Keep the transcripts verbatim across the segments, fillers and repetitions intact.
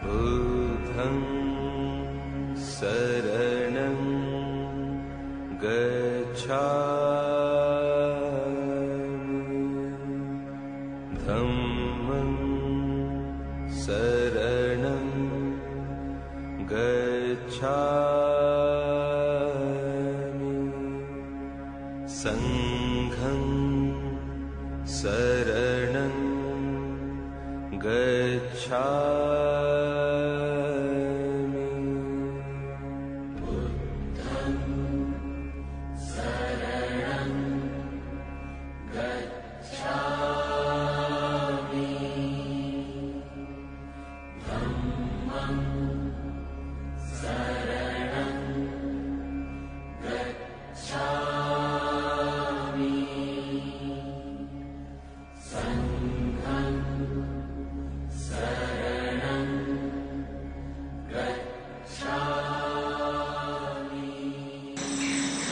बुद्धं शरणं गच्छामि धम्मं शरणं गच्छामि संघं शरणं गच्छामि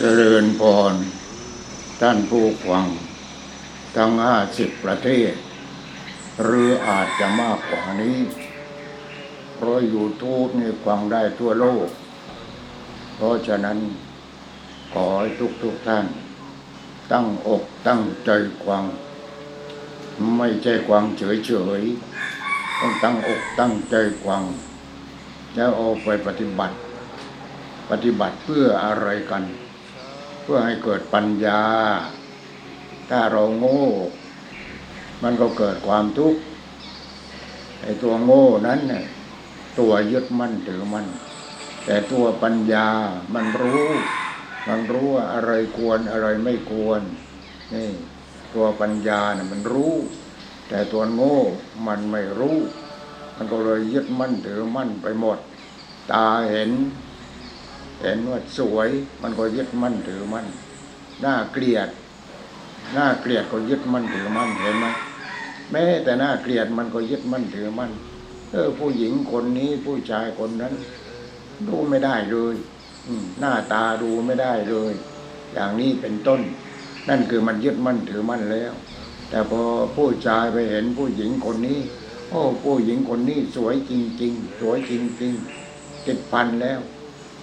เจริญพรท่านผู้ฟังทั้งห้าสิบประเทศหรืออาจจะมากกว่านี้เพราะ YouTube นี่ฟังได้ทั่วโลกเพราะฉะนั้นขอให้ทุกๆ ท, ท่านตั้งอกตั้งใจฟังไม่ใช่ฟังเฉยๆต้องตั้งอกตั้งใจฟังแล้วเอาไปปฏิบัติปฏิบัติเพื่ออะไรกันเพื่อให้เกิดปัญญาถ้าเราโง่มันก็เกิดความทุกข์ไอ้ตัวโง่นั้นเนี่ยตัวยึดมั่นถือมั่นแต่ตัวปัญญามันรู้มันรู้ว่าอะไรควรอะไรไม่ควรนี่ตัวปัญญาเนี่ยมันรู้แต่ตัวโง่มันไม่รู้มันก็เลยยึดมั่นถือมั่นไปหมดตาเห็นเห็นว่าสวยมันก็ยึดมั่นถือมั่นน่าเกลียดน่าเกลียดก็ยึดมั่นถือมั่นเห็นไหมแม้แต่น่าเกลียดมันก็ยึดมั่นถือมั่นเออผู้หญิงคนนี้ผู้ชายคนนั้นดูไม่ได้เลยหน้าตาดูไม่ได้เลยอย่างนี้เป็นต้นนั่นคือมันยึดมั่นถือมั่นแล้วแต่พอผู้ชายไปเห็นผู้หญิงคนนี้โอ้ผู้หญิงคนนี้สวยจริงๆสวยจริงๆติดพันแล้ว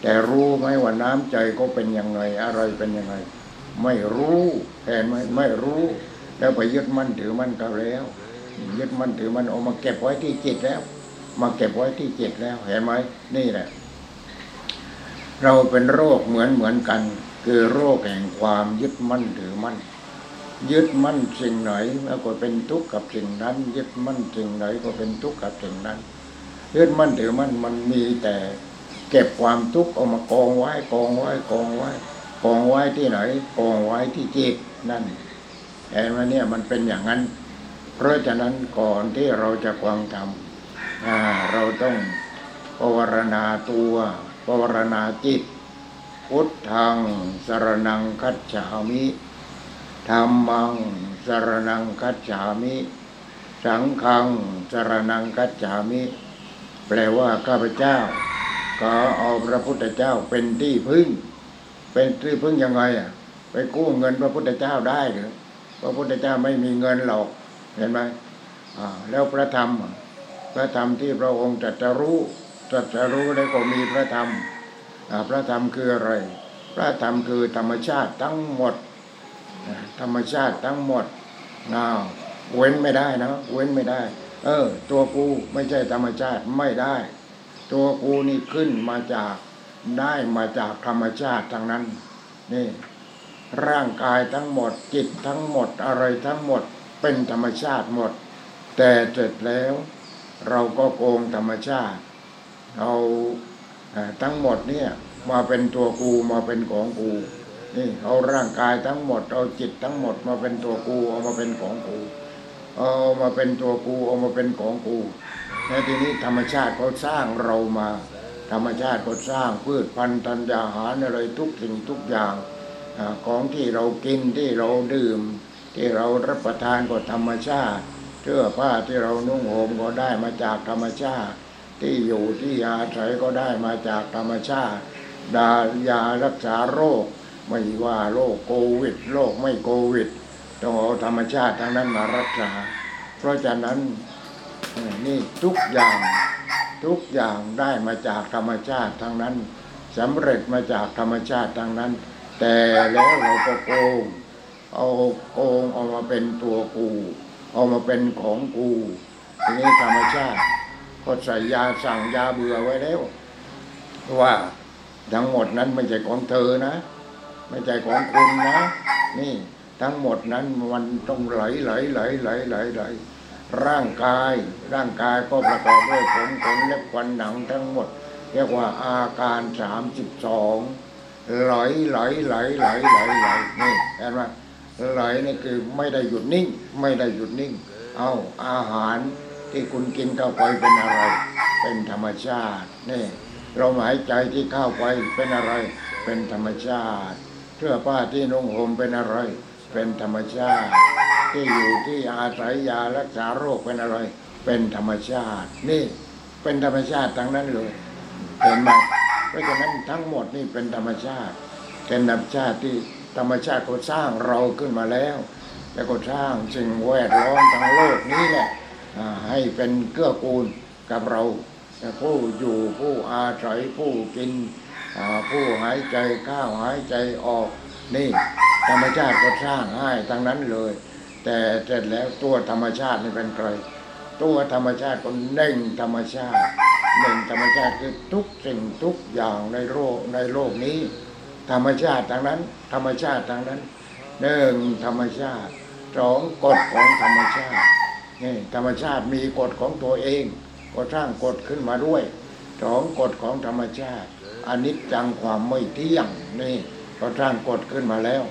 แต่รู้ไหมว่าน้ำใจเขาเป็นยังไงอะไรเป็นยังไงไม่รู้เห็นไหมไม่รู้แล้วไปยึดมั่นถือมั่นเขาแล้วยึดมั่นถือมั่นเอามาเก็บไว้ที่จิตแล้วมาเก็บไว้ที่จิตแล้วเห็นไหมนี่แหละเราเป็นโรคเหมือนเหมือนกันคือโรคแห่งความยึดมั่นถือมั่นยึดมั่นสิ่งไหนแล้วก็เป็นทุกข์กับสิ่งนั้นยึดมั่นสิ่งไหนก็เป็นทุกข์กับสิ่งนั้นยึดมั่นถือมั่นมันมีแต่เก็บความทุกข์เอามากองไว้กองไว้กองไว้กองไว้ที่ไหนกองไว้ที่จิตนั่นเห็นไหมเนี่ยมันเป็นอย่างนั้นเพราะฉะนั้นก่อนที่เราจะฟังธรรมเราต้องภาวนาตัวภาวนาจิตพุทธังสรณังคัจฉามิธัมมังสรณังคัจฉามิสังฆังสรณังคัจฉามิแปลว่าข้าพเจ้าก็เอาพระพุทธเจ้าเป็นที่พึ่งเป็นที่พึ่งยังไงอ่ะไปกู้เงินพระพุทธเจ้าได้หรือพระพุทธเจ้าไม่มีเงินหรอกเห็นไหมอ่าแล้วพระธรรมพระธรรมที่พระองค์ตรัสรู้ตรัสรู้แล้วก็มีพระธรรมอ่าพระธรรมคืออะไรพระธรรมคือธรรมชาติทั้งหมดธรรมชาติทั้งหมดอ้าวเว้นไม่ได้นะเว้นไม่ได้เออตัวกูไม่ใช่ธรรมชาติไม่ได้ตัวกูนี่ขึ้นมาจากได้มาจากธรรมชาติทั้งนั้นนี่ร่างกายทั้งหมดจิตทั้งหมดอะไรทั้งหมดเป็นธรรมชาติหมดแต่เสร็จแล้วเราก็โกงธรรมชาติเอาทั้งหมดเนี่ยมาเป็นตัวกูมาเป็นของกูนี่เอาร่างกายทั้งหมดเอาจิตทั้งหมดมาเป็นตัวกูเอามาเป็นของกู เอามาเป็นตัวกูเอามาเป็นของกูแล้วทีนี้ธรรมชาติเขาสร้างเรามาธรรมชาติเขาสร้างพืชพันธุ์ธัญญาหารอะไรทุกสิ่งทุกอย่างของที่เรากินที่เราดื่มที่เรารับประทานก็ธรรมชาติเสื้อผ้าที่เรานุ่งห่มก็ได้มาจากธรรมชาติที่อยู่ที่อาศัยก็ได้มาจากธรรมชาติดายารักษาโรคไม่ว่าโรคโควิดโรคไม่โควิดต้องเอาธรรมชาติทางนั้นมารักษาเพราะฉะนั้นนี่ทุกอย่างทุกอย่างได้มาจากธรรมชาติทางนั้นสำเร็จมาจากธรรมชาติทางนั้นแต่แล้วเราก็โกงเอาโกงเอามาเป็นตัวกูเอามาเป็นของกูทีนี้ธรรมชาติก็ใส่ยาสั่งยาเบื่อไว้แล้วว่าทั้งหมดนั้นไม่ใช่ของเธอนะไม่ใช่ของคุณนะนี่ทั้งหมดนั้นมันต้องไหลไหลไหลไหลไหลไหลร่างกายร่างกายก็ประกอบด้วยผมขนเล็บฟันหนังทั้งหมดเรียกว่าอาการสามสิบสองไหลไหลไหลไหลไหลไหลนี่เห็นไหมไหลนี่คือไม่ได้หยุดนิ่งไม่ได้หยุดนิ่งเอาอาหารที่คุณกินเข้าไปเป็นอะไรเป็นธรรมชาตินี่ลมหายใจที่เข้าไปเป็นอะไรเป็นธรรมชาติเสื้อผ้าที่นุ่งห่มเป็นอะไรเป็นธรรมชาติที่อยู่ที่อาศัยยารักษาโรคเป็นอะไรเป็นธรรมชาตินี่เป็นธรรมชาติทั้งนั้นเลยเห็นไหมเพราะฉะนั้นทั้งหมดนี่เป็นธรรมชาติเป็นธรรมชาติที่ธรรมชาติเขาสร้างเราขึ้นมาแล้วแล้วก็สร้างสิ่งแวดล้อมทั้งโลกนี้แหละให้เป็นเกื้อกูลกับเราผู้อยู่ผู้อาศัยผู้กินผู้หายใจเข้าหายใจออกนี่ธรรมชาติก็สร้างให้ทั้งนั้นเลยแต่เสร็จแล้วตัวธรรมชาตินี่เป็นใครตัวธรรมชาติก็เน่งธรรมชาติเน่งธรรมชาติคือทุกสิ่งทุกอย่างในโลกในโลกนี้ธรรมชาติทั้งนั้นธรรมชาติทั้งนั้นหนึ่งธรรมชาติสองกฎของธรรมชาตินี่ธรรมชาติมีกฎของตัวเองก็สร้างกฎขึ้นมาด้วยสองกฎของธรรมชาติอนิจจังความไม่เที่ยงนี่ก็สร้างกฎขึ้นมาแล้ว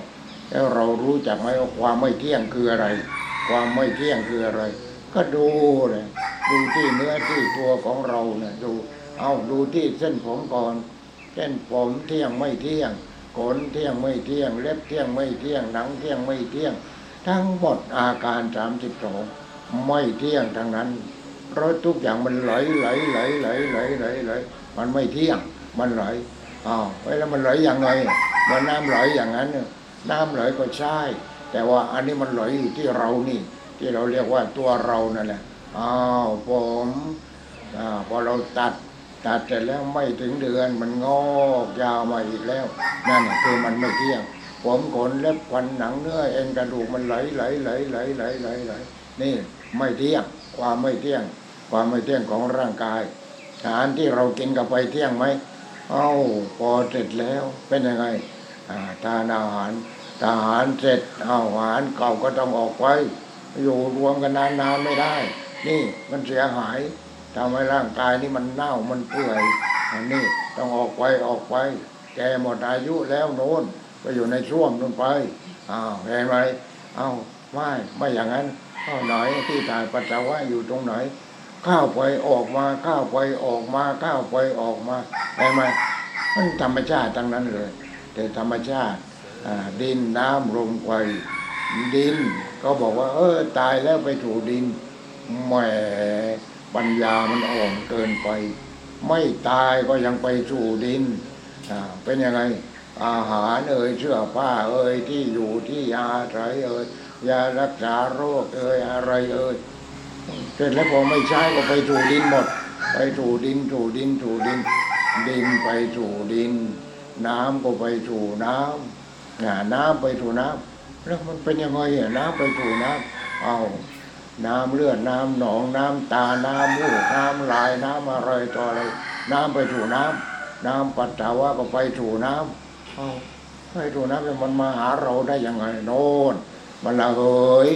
แล้วเรารู้จักไหมว่าความไม่เที่ยงคืออะไรความไม่เที่ยงคืออะไรก็ดูเลยดูที่เนื้อที่ตัวของเราเนี่ยดูเอาดูที่เส้นผมก่อนเส้นผมเที่ยงไม่เที่ยงขนเที่ยงไม่เที่ยงเล็บเที่ยงไม่เที่ยงหนังเที่ยงไม่เที่ยงทั้งหมดอาการสามสิบสองไม่เที่ยงทั้งนั้นเพราะทุกอย่างมันไหลไหลไหลไหลไหลไหลไหลมันไม่เที่ยงมันไหลอ้าวแล้วมันไหลอย่างไงมันน้ำไหลอย่างนั้นน้ำไหลก็ใช่แต่ว่าอันนี้มันไหลอยู่ที่เรานี่ที่เราเรียกว่าตัวเรานั่นแหละอ้าวผมอ่าพอเราตัดตัดเสร็จแล้วไม่ถึงเดือนมันงอกยาวมาอีกแล้วนั่นคือมันไม่เที่ยงผมขนเล็บฟันหนังเนื้อเอ็นกระดูกมันไหลไหลไหลไหลไหลไหลไหลนี่ไม่เที่ยงความไม่เที่ยงความไม่เที่ยงของร่างกายอาหารที่เรากินกับไปเที่ยงไหมเอ้าพอเสร็จแล้วเป็นยังไงทานอาหารอาหารเสร็จอาหารเก่าก็ต้องออกไปอยู่รวมกันนานๆไม่ได้นี่มันเสียหายทำให้ร่างกายนี่มันเน่ามันเปื่อยอันนี้ต้องออกไปออกไปแกหมดอายุแล้วโน้นไปอยู่ในช่วงนู้นไปอ้าวเห็นไหมเอ้าไม่ไม่อย่างนั้นข้าวไหนที่ถ่ายปัสสาวะอยู่ตรงไหนข้าวไปออกมาข้าวไปออกมาข้าวไปออกมาเห็นไหมมันธรรมชาติทั้งนั้นเลยแต่ธรรมชาติดินน้ำลมไฟดินก็บอกว่าเออตายแล้วไปถูดินแหมปัญญามันอ่อนเกินไปไม่ตายก็ยังไปถูดินเป็นยังไงอาหารเอ่ยเสื้อผ้าเอ่ยที่อยู่ที่อาศัยเอ่ยยารักษาโรคเอ่ยอะไรเอ่ยเสร็จแล้วพอไม่ใช้ก็ไปถูดินหมดไปถูดินถูดินถูดินดินไปถูดินน้ำก็ไปถูน้ำน้ำไปถูน้ำแล้วมันเป็นยังไงอ่ะน้ำไปถูน้ำเอาน้ำเลือดน้ำหนองน้ำตาน้ำมูกน้ำลายน้ำอะไรต่ออะไรน้ำไปถูน้ำน้ำปัสสาวะก็ไปถูน้ำเอาไปถูน้ำมันมาหาเราได้ยังไงโน่นมันละเหย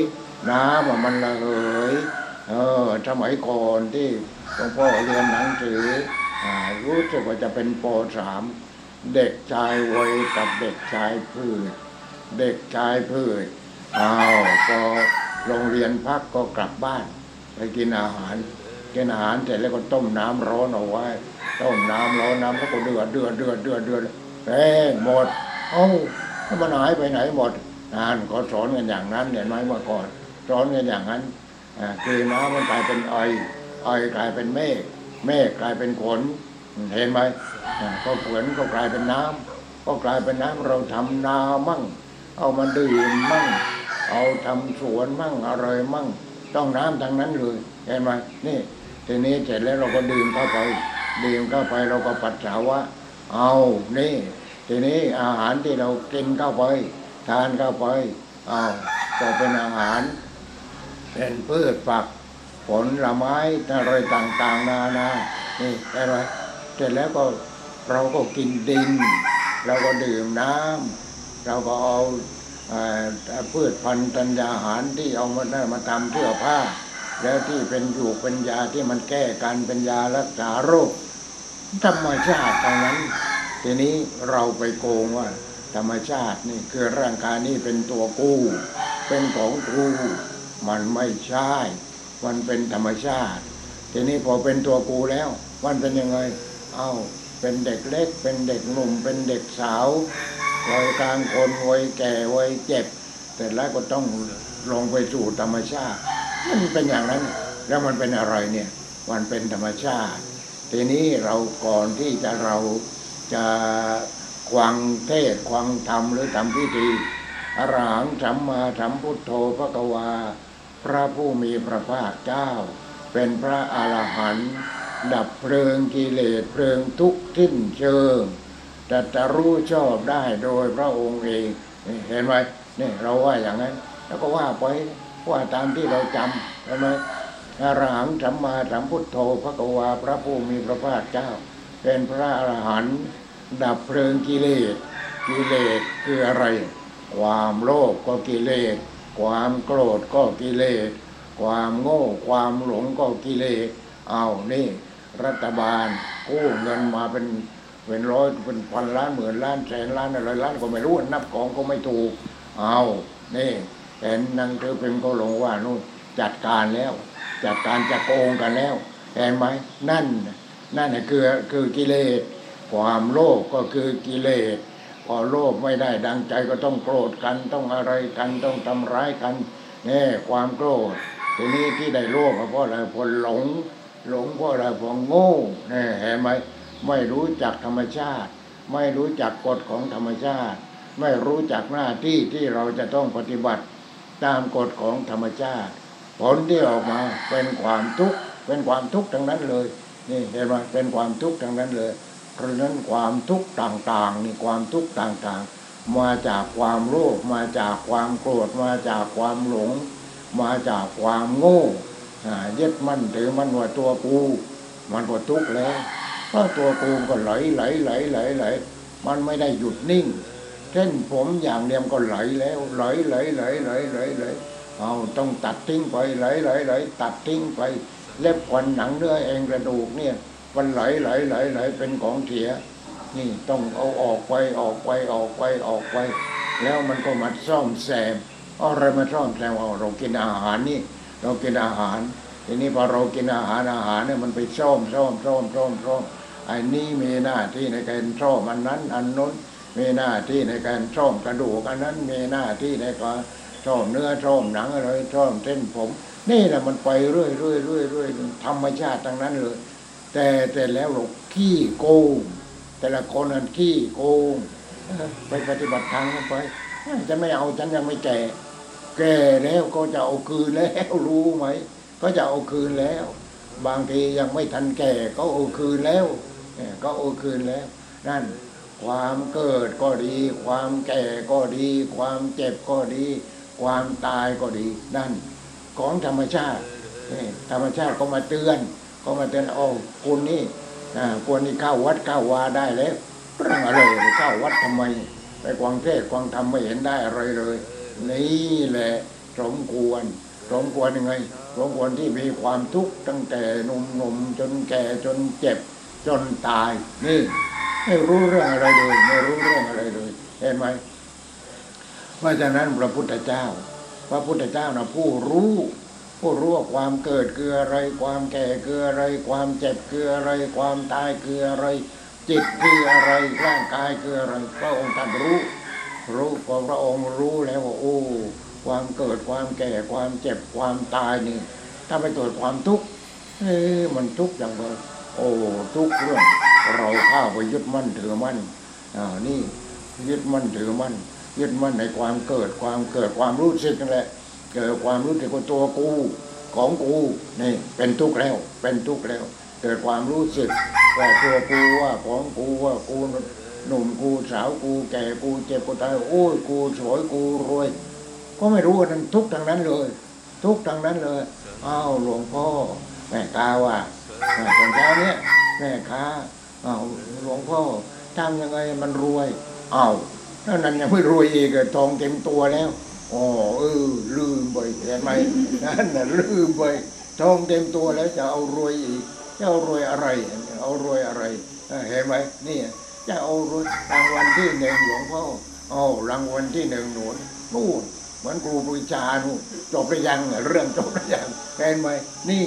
น้ำมันละเหยเออสมัยก่อนที่หลวงพ่อเรียนหนังสือรู้สึกว่าจะเป็นป.สามเด็กชายไว้กับเด็กชายพืชเด็กชายพืชอ้าวพอ โรงเรียนพักก็กลับบ้านไปกินอาหารกินอาหารเสร็จแล้วก็ต้มน้ำร้อนเอาไว้ต้มน้ำร้อนน้ำแล้วก็เดือดเดือดเดือดเดือดเดือดแห้งหมดเอ้ามันหายไปไหนหมดนั่นก็สอนกันอย่างนั้นเห็นไหมเมื่อก่อนสอนกันอย่างนั้นคือน้ำมันกลายเป็นไอไอกลายเป็นเมฆเมฆกลายเป็นขนเห็นไหมก็ขนก็กลายเป็นน้ำก็กลายเป็นน้ำเราทำนามั่งเอามาดื่มมั่งเอาทำสวนมั่งอะไรมั่งต้องน้ำทางนั้นเลยเห็นไหมนี่ทีนี้เสร็จแล้วเราก็ดื่มเข้าไปดื่มเข้าไปเราก็ปัสสาวะเอานี่ทีนี้อาหารที่เรากินเข้าไปทานเข้าไปเอาก็เป็นอาหารเป็นพืชผักผลไม้อะไรต่างๆนานานี่อะไรเสร็จแล้วก็เราก็กินดินเราก็ดื่มน้ำเราก็เอาพืชพันธุ์ธัญญาอาหารที่เอามาได้มาทำเสื้อผ้าแล้วที่เป็นอยู่เป็นยาที่มันแก้การเป็นยารักษาโรคธรรมชาติตรงนั้นทีนี้เราไปโกงว่าธรรมชาตินี่คือร่างกายนี่เป็นตัวกูเป็นของกูมันไม่ใช่มันเป็นธรรมชาติทีนี้พอเป็นตัวกูแล้วมันเป็นยังไงเอ้าเป็นเด็กเล็กเป็นเด็กหนุ่มเป็นเด็กสาววัยกลางคนวัยแก่วัยเจ็บแต่แล้วก็ต้องลงไปสู่ธรรมชาติมันเป็นอย่างนั้นแล้วมันเป็นอะไรเนี่ยมันเป็นธรรมชาติทีนี้เราก่อนที่จะเราจะควังเทศควังธรรมหรือทำพิธีอรหังสัมมาสัมพุทโธภควาพระผู้มีพระภาคเจ้าเป็นพระอรหันต์ดับเพลิงกิเลสเพลิงทุกข์สิ้นเชิงตรัสรู้ชอบได้โดยพระองค์เองเห็นไหมนี่เราว่าอย่างนั้นแล้วก็ว่าไปว่าตามที่เราจำเห็นไหมอรหังสัมมาสัมพุทโธภควาพระผู้มีพระภาคเจ้าเป็นพระอรหันต์ดับเพลิงกิเลสกิเลสคืออะไรความโลภก็กิเลสความโกรธก็กิเลสความโง่ความหลงก็กิเลสเอานี่รัฐบาลกู้เงินมาเป็นเป็นร้อยเป็นพันล้านหมื่นล้านแสนล้านอะไรล้านก็ไม่รู้นับของก็ไม่ถูกเอานี่เห็นนางเธอเป็นก็ลงว่านู่นจัดการแล้วจัดการจะโกงกันแล้วเห็นไหมนั่นนั่นคือคือกิเลสความโลภก็คือกิเลสพอโลภไม่ได้ดังใจก็ต้องโกรธกันต้องอะไรกันต้องทำร้ายกันนี่ความโกรธทีนี้ที่ได้โลภเพราะอะไรเพราะหลงหลงเพราะอะไรเพราะโง่นี่เห็นไหมไม่รู้จักธรรมชาติไม่รู้จักกฎของธรรมชาติไม่รู้จักหน้าที่ที่เราจะต้องปฏิบัติตามกฎของธรรมชาติผลที่ออกมาเป็นความทุกข์เป็นความทุกข์ทั้งนั้นเลยนี่เห็นไหมเป็นความทุกข์ทั้งนั้นเลยเพราะนั้นความทุกข์ต่างๆนี่ความทุกข์ต่างๆมาจากความโลภมาจากความโกรธมาจากความหลงมาจากความโง่ยึดมั่นถือมั่นว่าตัวกูมันก็ทุกข์แล้วเพราะตัวกูก็ไหลไหลไหลไหลไหลมันไม่ได้หยุดนิ่งเช่นผมอย่างเดียวก็ไหลแล้วไหลไหลไหลไหลไหลไหลเอาต้องตัดทิ้งไปไหลไหลไหลตัดทิ้งไปเล็บขนหนังเนื้อเอ็นกระดูกเนี่ยมันไหลไหลไหลไหลเป็นของเสียนี่ต้องเอาออกไปออกไปออกไปออกไปแล้วมันก็มาซ่อมแซมอะไรมาซ่อมแซมเอาเรากินอาหารนี่เรากินอาหารทีนี้พอเรากินอาหารอาหารเนี่ยมันไปซ่อมซ่อมซ่อมซ่อมซ่อมไอ้นี่มีหน้าที่ในการซ่อมอันนั้นอันนู้นมีหน้าที่ในการซ่อมกระดูกอันนั้นมีหน้าที่ในการซ่อมเนื้อซ่อมหนังอะไรซ่อมเส้นผมนี่แหละมันไปเรื่อยเรื่อยเรื่อยเรื่อยธรรมชาติทั้งนั้นเลยแต่แต่แล้วเราขี้โกงแต่ละคนนั้นขี้โกงไปปฏิบัติทางไปจะไม่เอาฉันยังไม่แก่แก่แล้วก็จะเอาคืนแล้วรู้ไหมก็จะเอาคืนแล้วบางทียังไม่ทันแก่ก็เอาคืนแล้วก็เอาคืนแล้วนั่นความเกิดก็ดีความแก่ก็ดีความเจ็บก็ดีความตายก็ดีนั่นของธรรมชาติธรรมชาติก็มาเตือนก็มาเตือนโอ้คุณนี่คุณนี่เข้าวัดเข้าวาได้แล้วเรื่องอะไรเข้าวัดทำไมไปกวางเทศกวางธรรมไม่เห็นได้อะไรเลยนี่แหละสมควรสมควรยังไงสมควรที่มีความทุกข์ตั้งแต่หนุ่มๆจนแก่จนเจ็บจนตายนี่ไม่รู้เรื่องอะไรเลยไม่รู้เรื่องอะไรเลยเห็นไหมเพราะฉะนั้นพระพุทธเจ้า พระพุทธเจ้านะผู้รู้ผู้รู้ว่าความเกิดคืออะไรความแก่คืออะไรความเจ็บคืออะไรความตายคืออะไรจิตคืออะไรร่างกายคืออะไรพระองค์ท่านรู้รู้พอพระองค์รู้แล้วว่าโอ้ความเกิดความแก่ความเจ็บความตายนี่ถ้าไปตรวจความทุกข์เอ้มันทุกข์อย่างไรโอ้ทุกข์เรื่องเราเข้าไปยึดมั่นถือมั่นอ่านี่ยึดมั่นถือมั่นยึดมั่นในความเกิดความเกิดความรู้สึกนั่นแหละเกิดความรู้สึกของตัวกูของกูนี่เป็นทุกข์แล้วเป็นทุกข์แล้วเกิดความรู้สึกว่าตัวกูว่าของกูว่ากูหนุ่มกูสาวกูแก่กูเจ็บกูตายโอ้ยกูสวยกูรวยก็ไม่รู้กันทุกทางนั้นเลยทุกทางนั้นเลยอ้าวหลวงพ่อแม่กาว่าตอนเช้าเนี้ยแม่ค้าอ้าวหลวงพ่อทำยังไงมันรวยอ้าวนั่นนั่นยังไม่รวยอีกทองเต็มตัวแล้วอ๋อเออลืมไปเห็นไหมนั่นน่ะลืมไปทองเต็มตัวแล้วจะเอารวยอีกจะเอารวยอะไรเอารวยอะไรเห็นไหมนี่จะเอารวยรางวัลที่หนึ่งหลวงพ่ออ้าวรางวัลที่หนึ่งหนุนนู่นเหมือนครูปริชานู่นจบหรือยังเรื่องจบหรือยังเห็นไหมนี่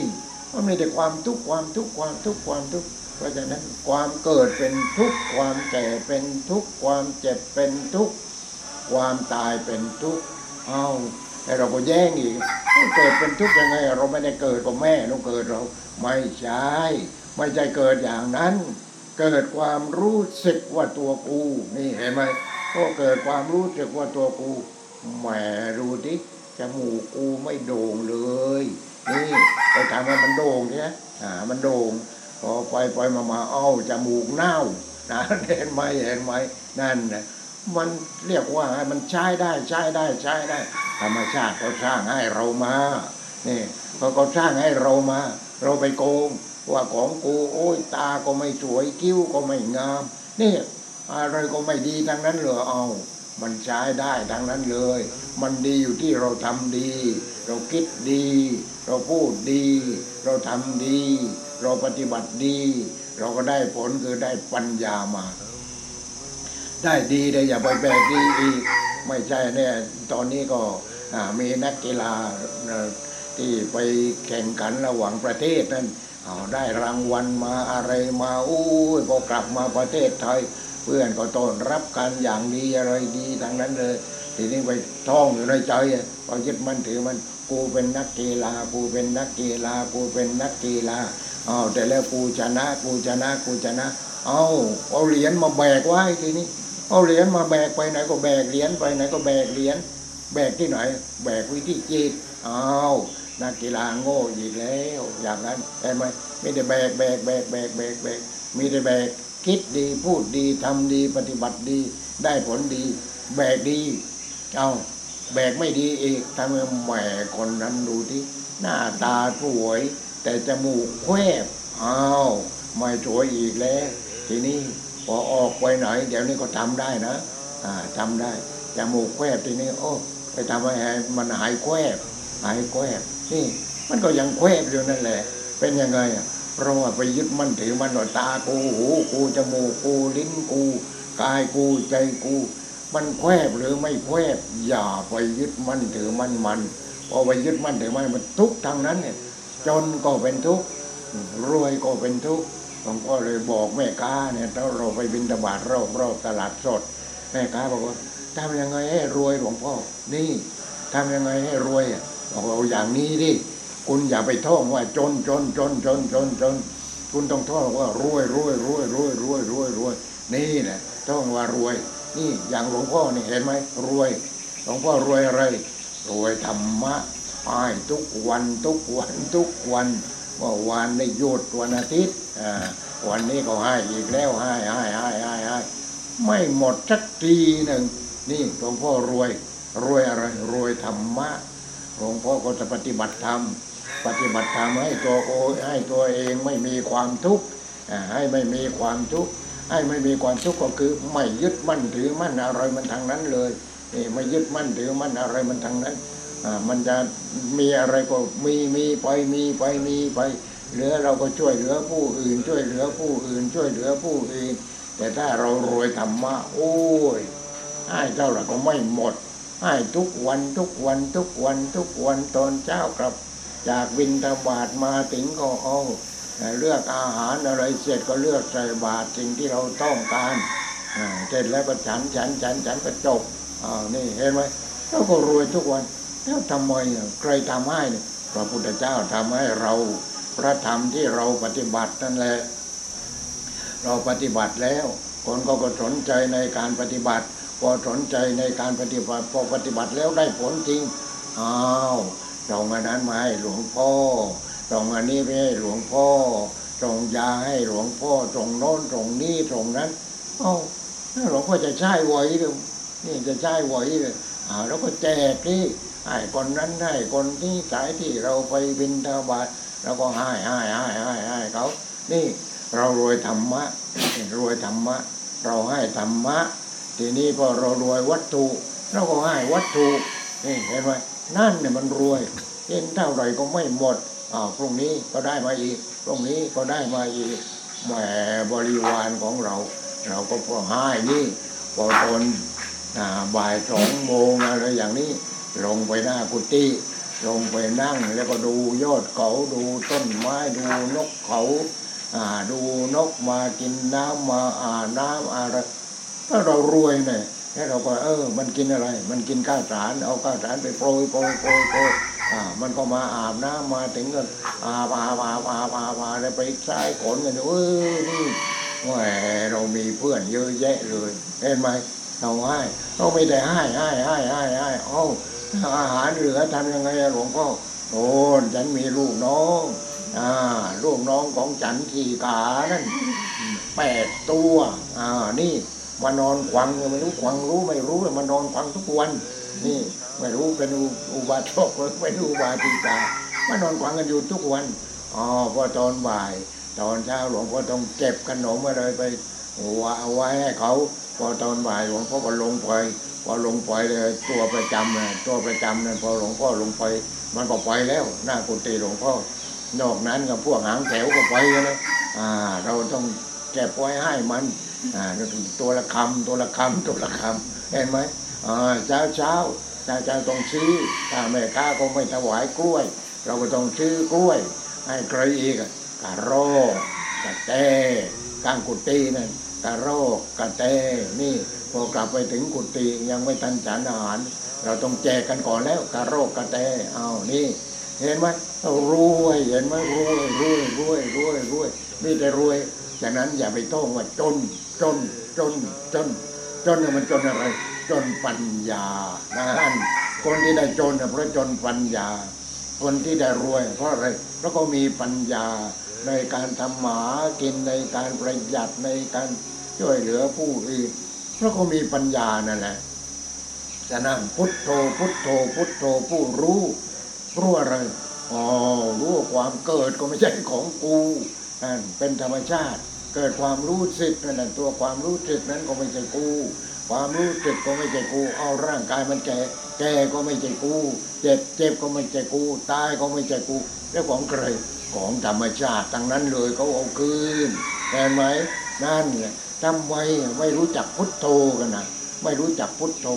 มันมีแต่ความทุกข์ความทุกข์ความทุกข์ความทุกข์เพราะฉะนั้นความเกิดเป็นทุกข์ความแก่เป็นทุกข์ความเจ็บเป็นทุกข์ความตายเป็นทุกข์เอาแต่เราก็แย่งอีกเกิดเป็นทุกข์ยังไงเราไม่ได้เกิดกับแม่เราเกิดเราไม่ใช่ไม่ใช่เกิดอย่างนั้นเกิดความรู้สึกว่าตัวกูนี่เห็นไหมก็เกิดความรู้สึกว่าตัวกูแหมดูดิจมูกกูไม่โด่งเลยนี่ไปถามว่ามันโด่งเนี่ยอ่ามันโด่งพอไปไปมามาเอ้าจมูกเน่านะเห็นไหมเห็นไหมนั่นนะมันเรียกว่ามันใช้ได้ใช้ได้ใช้ได้ธรรมชาติเขาสร้างให้เรามานี่เขาก็สร้างให้เรามาเราไปโกงว่าของกูโอ้ยตาก็ไม่สวยคิ้วก็ไม่งามนี่อะไรก็ไม่ดีทั้งนั้นเลยเอามันใช้ได้ทั้งนั้นเลยมันดีอยู่ที่เราทำดีเราคิดดีเราพูดดีเราทำดีเราปฏิบัติดีเราก็ได้ผลคือได้ปัญญามาได้ดีได้อย่าไปแบกดีอีกไม่ใช่เนี่ยตอนนี้ก็มีนักกีฬาที่ไปแข่งขันระหว่างประเทศนั่นเอาได้รางวัลมาอะไรมาอู้ยพอกลับมาประเทศไทยเพื่อนก็ต้อนรับกันอย่างดีอะไรดีทั้งนั้นเลยทีนี้ไปท่องอยู่ในใจพอยึดมันถือมันกูเป็นนักกีฬากูเป็นนักกีฬากูเป็นนักกีฬาอ้าวแต่แล้วกูชนะกูชนะกูชนะเอาเอาเหรียญมาแบกไว้ทีนี้เอาเหรียญมาแบกไปไหนก็แบกเหรียญไปไหนก็แบกเหรียญแบกที่ไหนแบกไว้ที่จิตอ้าวนักกีฬาโง่อีกแล้วอย่างนั้นเห็นไหมไม่ได้แบกแบกแบกแบกแบกแบกไม่ได้แบกคิดดีพูดดีทำดีปฏิบัติดีได้ผลดีแบกดีเอาแบกไม่ดีอีกทำไมแหม่คนนั้นดูที่หน้าตาสวยแต่จมูกแคบอ้าวไม่สวยอีกแล้วทีนี้พอออกไปไหนเดี๋ยวนี้ก็ทำได้นะอ่าทำได้จมูกแคบทีนี้โอ้ไปทำให้มันหายแคบหายแคบนี่มันก็ยังแคบอยู่นั่นแหละเป็นยังไงเพราะว่าไปยึดมั่นถือมั่นว่าตากูหูกูจมูกกูลิ้นกูกายกูใจกูมันแคบหรือไม่แคบอย่าไปยึดมั่นถือมั่นมันพอไปยึดมั่นถือมั่นมันทุกข์ทางนั้นเนี่ยจนก็เป็นทุกข์รวยก็เป็นทุกข์ผมก็เลยบอกแม่ค้าเนี่ยถ้าเราไปบิณฑบาตรอบๆตลาดสดแม่ค้าบอกว่าทำยังไงให้รวยหลวงพ่อนี่ทำยังไงให้รวยบอกเอาอย่างนี้ดิคุณอย่าไปท่องว่าจนจนจนจนจนจนคุณต้องท่องว่ารวยรวยรวยรวยรวยรวยรวยนี่แหละท่องว่ารวยนี่อย่างหลวงพ่อนี่เห็นไหมรวยหลวงพ่อรวยอะไรรวยธรรมะอ้ายทุกวันทุกวันทุกวันว่าวันได้หยุดวันอาทิตย์อ่าวันนี้ก็ให้อีกแล้วให้ให้ให้ให้ให้ไม่หมดสักทีหนึ่งนี่หลวงพ่อรวยรวยอะไรรวยธรรมะหลวงพ่อก็จะปฏิบัติธรรมปฏิบัติธรรมให้ตัวโอให้ตัวเองไม่มีความทุกข์ให้ไม่มีความทุกข์ให้ไม่มีความทุกข์ก็คือไม่ยึดมั่นถือมั่นอะไรมันทางนั้นเลยนี่ไม่ยึดมั่นถือมั่นอะไรมันทางนั้นมันจะมีอะไรก็มีมีไปมีไปมีไปเหลือเราก็ช่วยเหลือผู้อื่นช่วยเหลือผู้อื่นช่วยเหลือผู้อื่นแต่ถ้าเรารวยธรรมะโอ้ยให้เจ้าเราก็ไม่หมด ให้ทุกวันทุกวันทุกวันทุกวันตอนเช้ากลับจากบิณฑบาตมาถึงก็เอาเลือกอาหารอะไรเสร็จก็เลือกใส่บาตรสิ่งที่เราต้องการเสร็จแล้วก็ฉันฉันฉันฉันก็จบนี่เห็นไหมเราก็รวยทุกวันแล้วทำไมใครทำให้เนี่ยพระพุทธเจ้าทำให้เราพระธรรมที่เราปฏิบัตินั่นแหละเราปฏิบัติแล้วคนก็ก็สนใจในการปฏิบัติพอสนใจในการปฏิบัติพอปฏิบัติแล้วได้ผลจริงอ้าวตรงนั้นมาให้หลวงพ่อตรงอันนี้ไปให้หลวงพ่อตรงยาให้หลวงพ่อตรงโน้นตรงนี้ตรงนั้นเอ้าหลวงพ่อจะใช้ไหวหรือนี่จะใช้ไหวหรืออ้าวแล้วก็แจกนี่ให้คนนั้นให้คนที่สายที่เราไปบิณฑบาตแล้วก็ให้ให้ให้ให้ให้เขานี่เรารวยธรรมะรวยธรรมะเราให้ธรรมะทีนี้พอเรารวยวัตถุเราก็ให้วัตถุนี่เห็นไหมนั่นเนี่ยมันรวยเห็นเท่าไหร่ก็ไม่หมดอ้าวพรุ่งนี้ก็ได้มาอีกพรุ่งนี้ก็ได้มาอีกแหมบริวารของเราเราก็พอให้นี่พอตอนบ่ายสองโมงอะไรอย่างนี้ลงไปหน้ากุฏิลงไปนั่งแล้วก็ดูยอดเขาดูต้นไม้ดูนกเขาอ่าดูนกมากินน้ำมาอาบน้ำอะไรถ้าเรารวยเนี่ยแล้วเราก็เออมันกินอะไรมันกินข้าวสารเอาข้าวสารไปโปรยโปรยโปรยโปรยอ่ามันก็มาอาบน้ำมาถึงก็อาบอาบอาบอาบอาบอาบแล้วไปใช้ขนกันเออนี่แหมเรามีเพื่อนเยอะแยะเลยเห็นไหมเราให้เราไม่ได้ให้ให้ให้ให้ให้เอาอาหารเหลือทำยังไงหลวงพ่อโอ้ฉันมีลูกน้องอ่าลูกน้องของฉันขี่ขานั่นแปดตัวอ่านี่มานอนควังไม่รู้ควังรู้ไม่รู้มานอนควังทุกวันนี่ไม่รู้เป็นอุบาทกไม่รู้อุบาติกามานอนควังกันอยู่ทุกวันอ๋อพอตอนบ่ายตอนเช้าหลวงพ่อต้องเก็บขนมอะไรไปวางไว้ให้เขาพอตอนบ่ายหลวงพ่อก็ลงไปพอลงไปเลยตัวประจำนะตัวประจำนั่นพอหลวงพ่อลงไปมันก็ไปแล้วหน้ากุฏิหลวงพ่อนอกนั้นกับพวกหางแถวก็ไปเลยอ่าเราต้องแก้ป่วยให้มันอ่าตัวละคำตัวละคำตัวละคำเห็นไหมอ่าเช้าเช้าเช้าเช้าต้องซื้อถ้าแม่ค้าก็ไม่ถวายกล้วยเราก็ต้องซื้อกล้วยให้ใครอีกกระโรกกระเตกางกุฏินั่นกระโรกกระเตนี่พอกลับไปถึงกุฏิยังไม่ทันฉันอาหารเราต้องแจกกันก่อนแล้วกระโรกกระเตเอานี่เห็นไหมเรารวยเห็นไหมรวยรวยรวยรวยรวยมีแต่รวยฉะนั้นอย่าไปโทษว่าจนจนจนจนจนเนี่ยมันจนอะไรจนปัญญานั่นคนที่ได้จนเนี่ยเพราะจนปัญญาคนที่ได้รวยเพราะอะไรเพราะเขามีปัญญาในการทำหมากินในการประหยัดในการช่วยเหลือผู้อื่นเพราะเขามีปัญญานั่นแหละฉะนั้นพุทโธพุทโธพุทโธผู้รู้รู้อะไรอ๋อรู้ความเกิดก็ไม่ใช่ของกูนั่นเป็นธรรมชาติเกิดความรู้สึกนั่นตัวความรู้สึกนั้นก็ไม่ใช่กูความรู้สึกก็ไม่ใช่กูเอาร่างกายมันแก่แก่ก็ไม่ใช่กูเจ็บเจ็บก็ไม่ใช่กูตายก็ไม่ใช่กูแล้วของใครของธรรมชาติทั้งนั้นเลยเขาเอาคืนเห็นไหมนั่นแหละทำไมไม่รู้จักพุทโธกันนะไม่รู้จักพุทโธ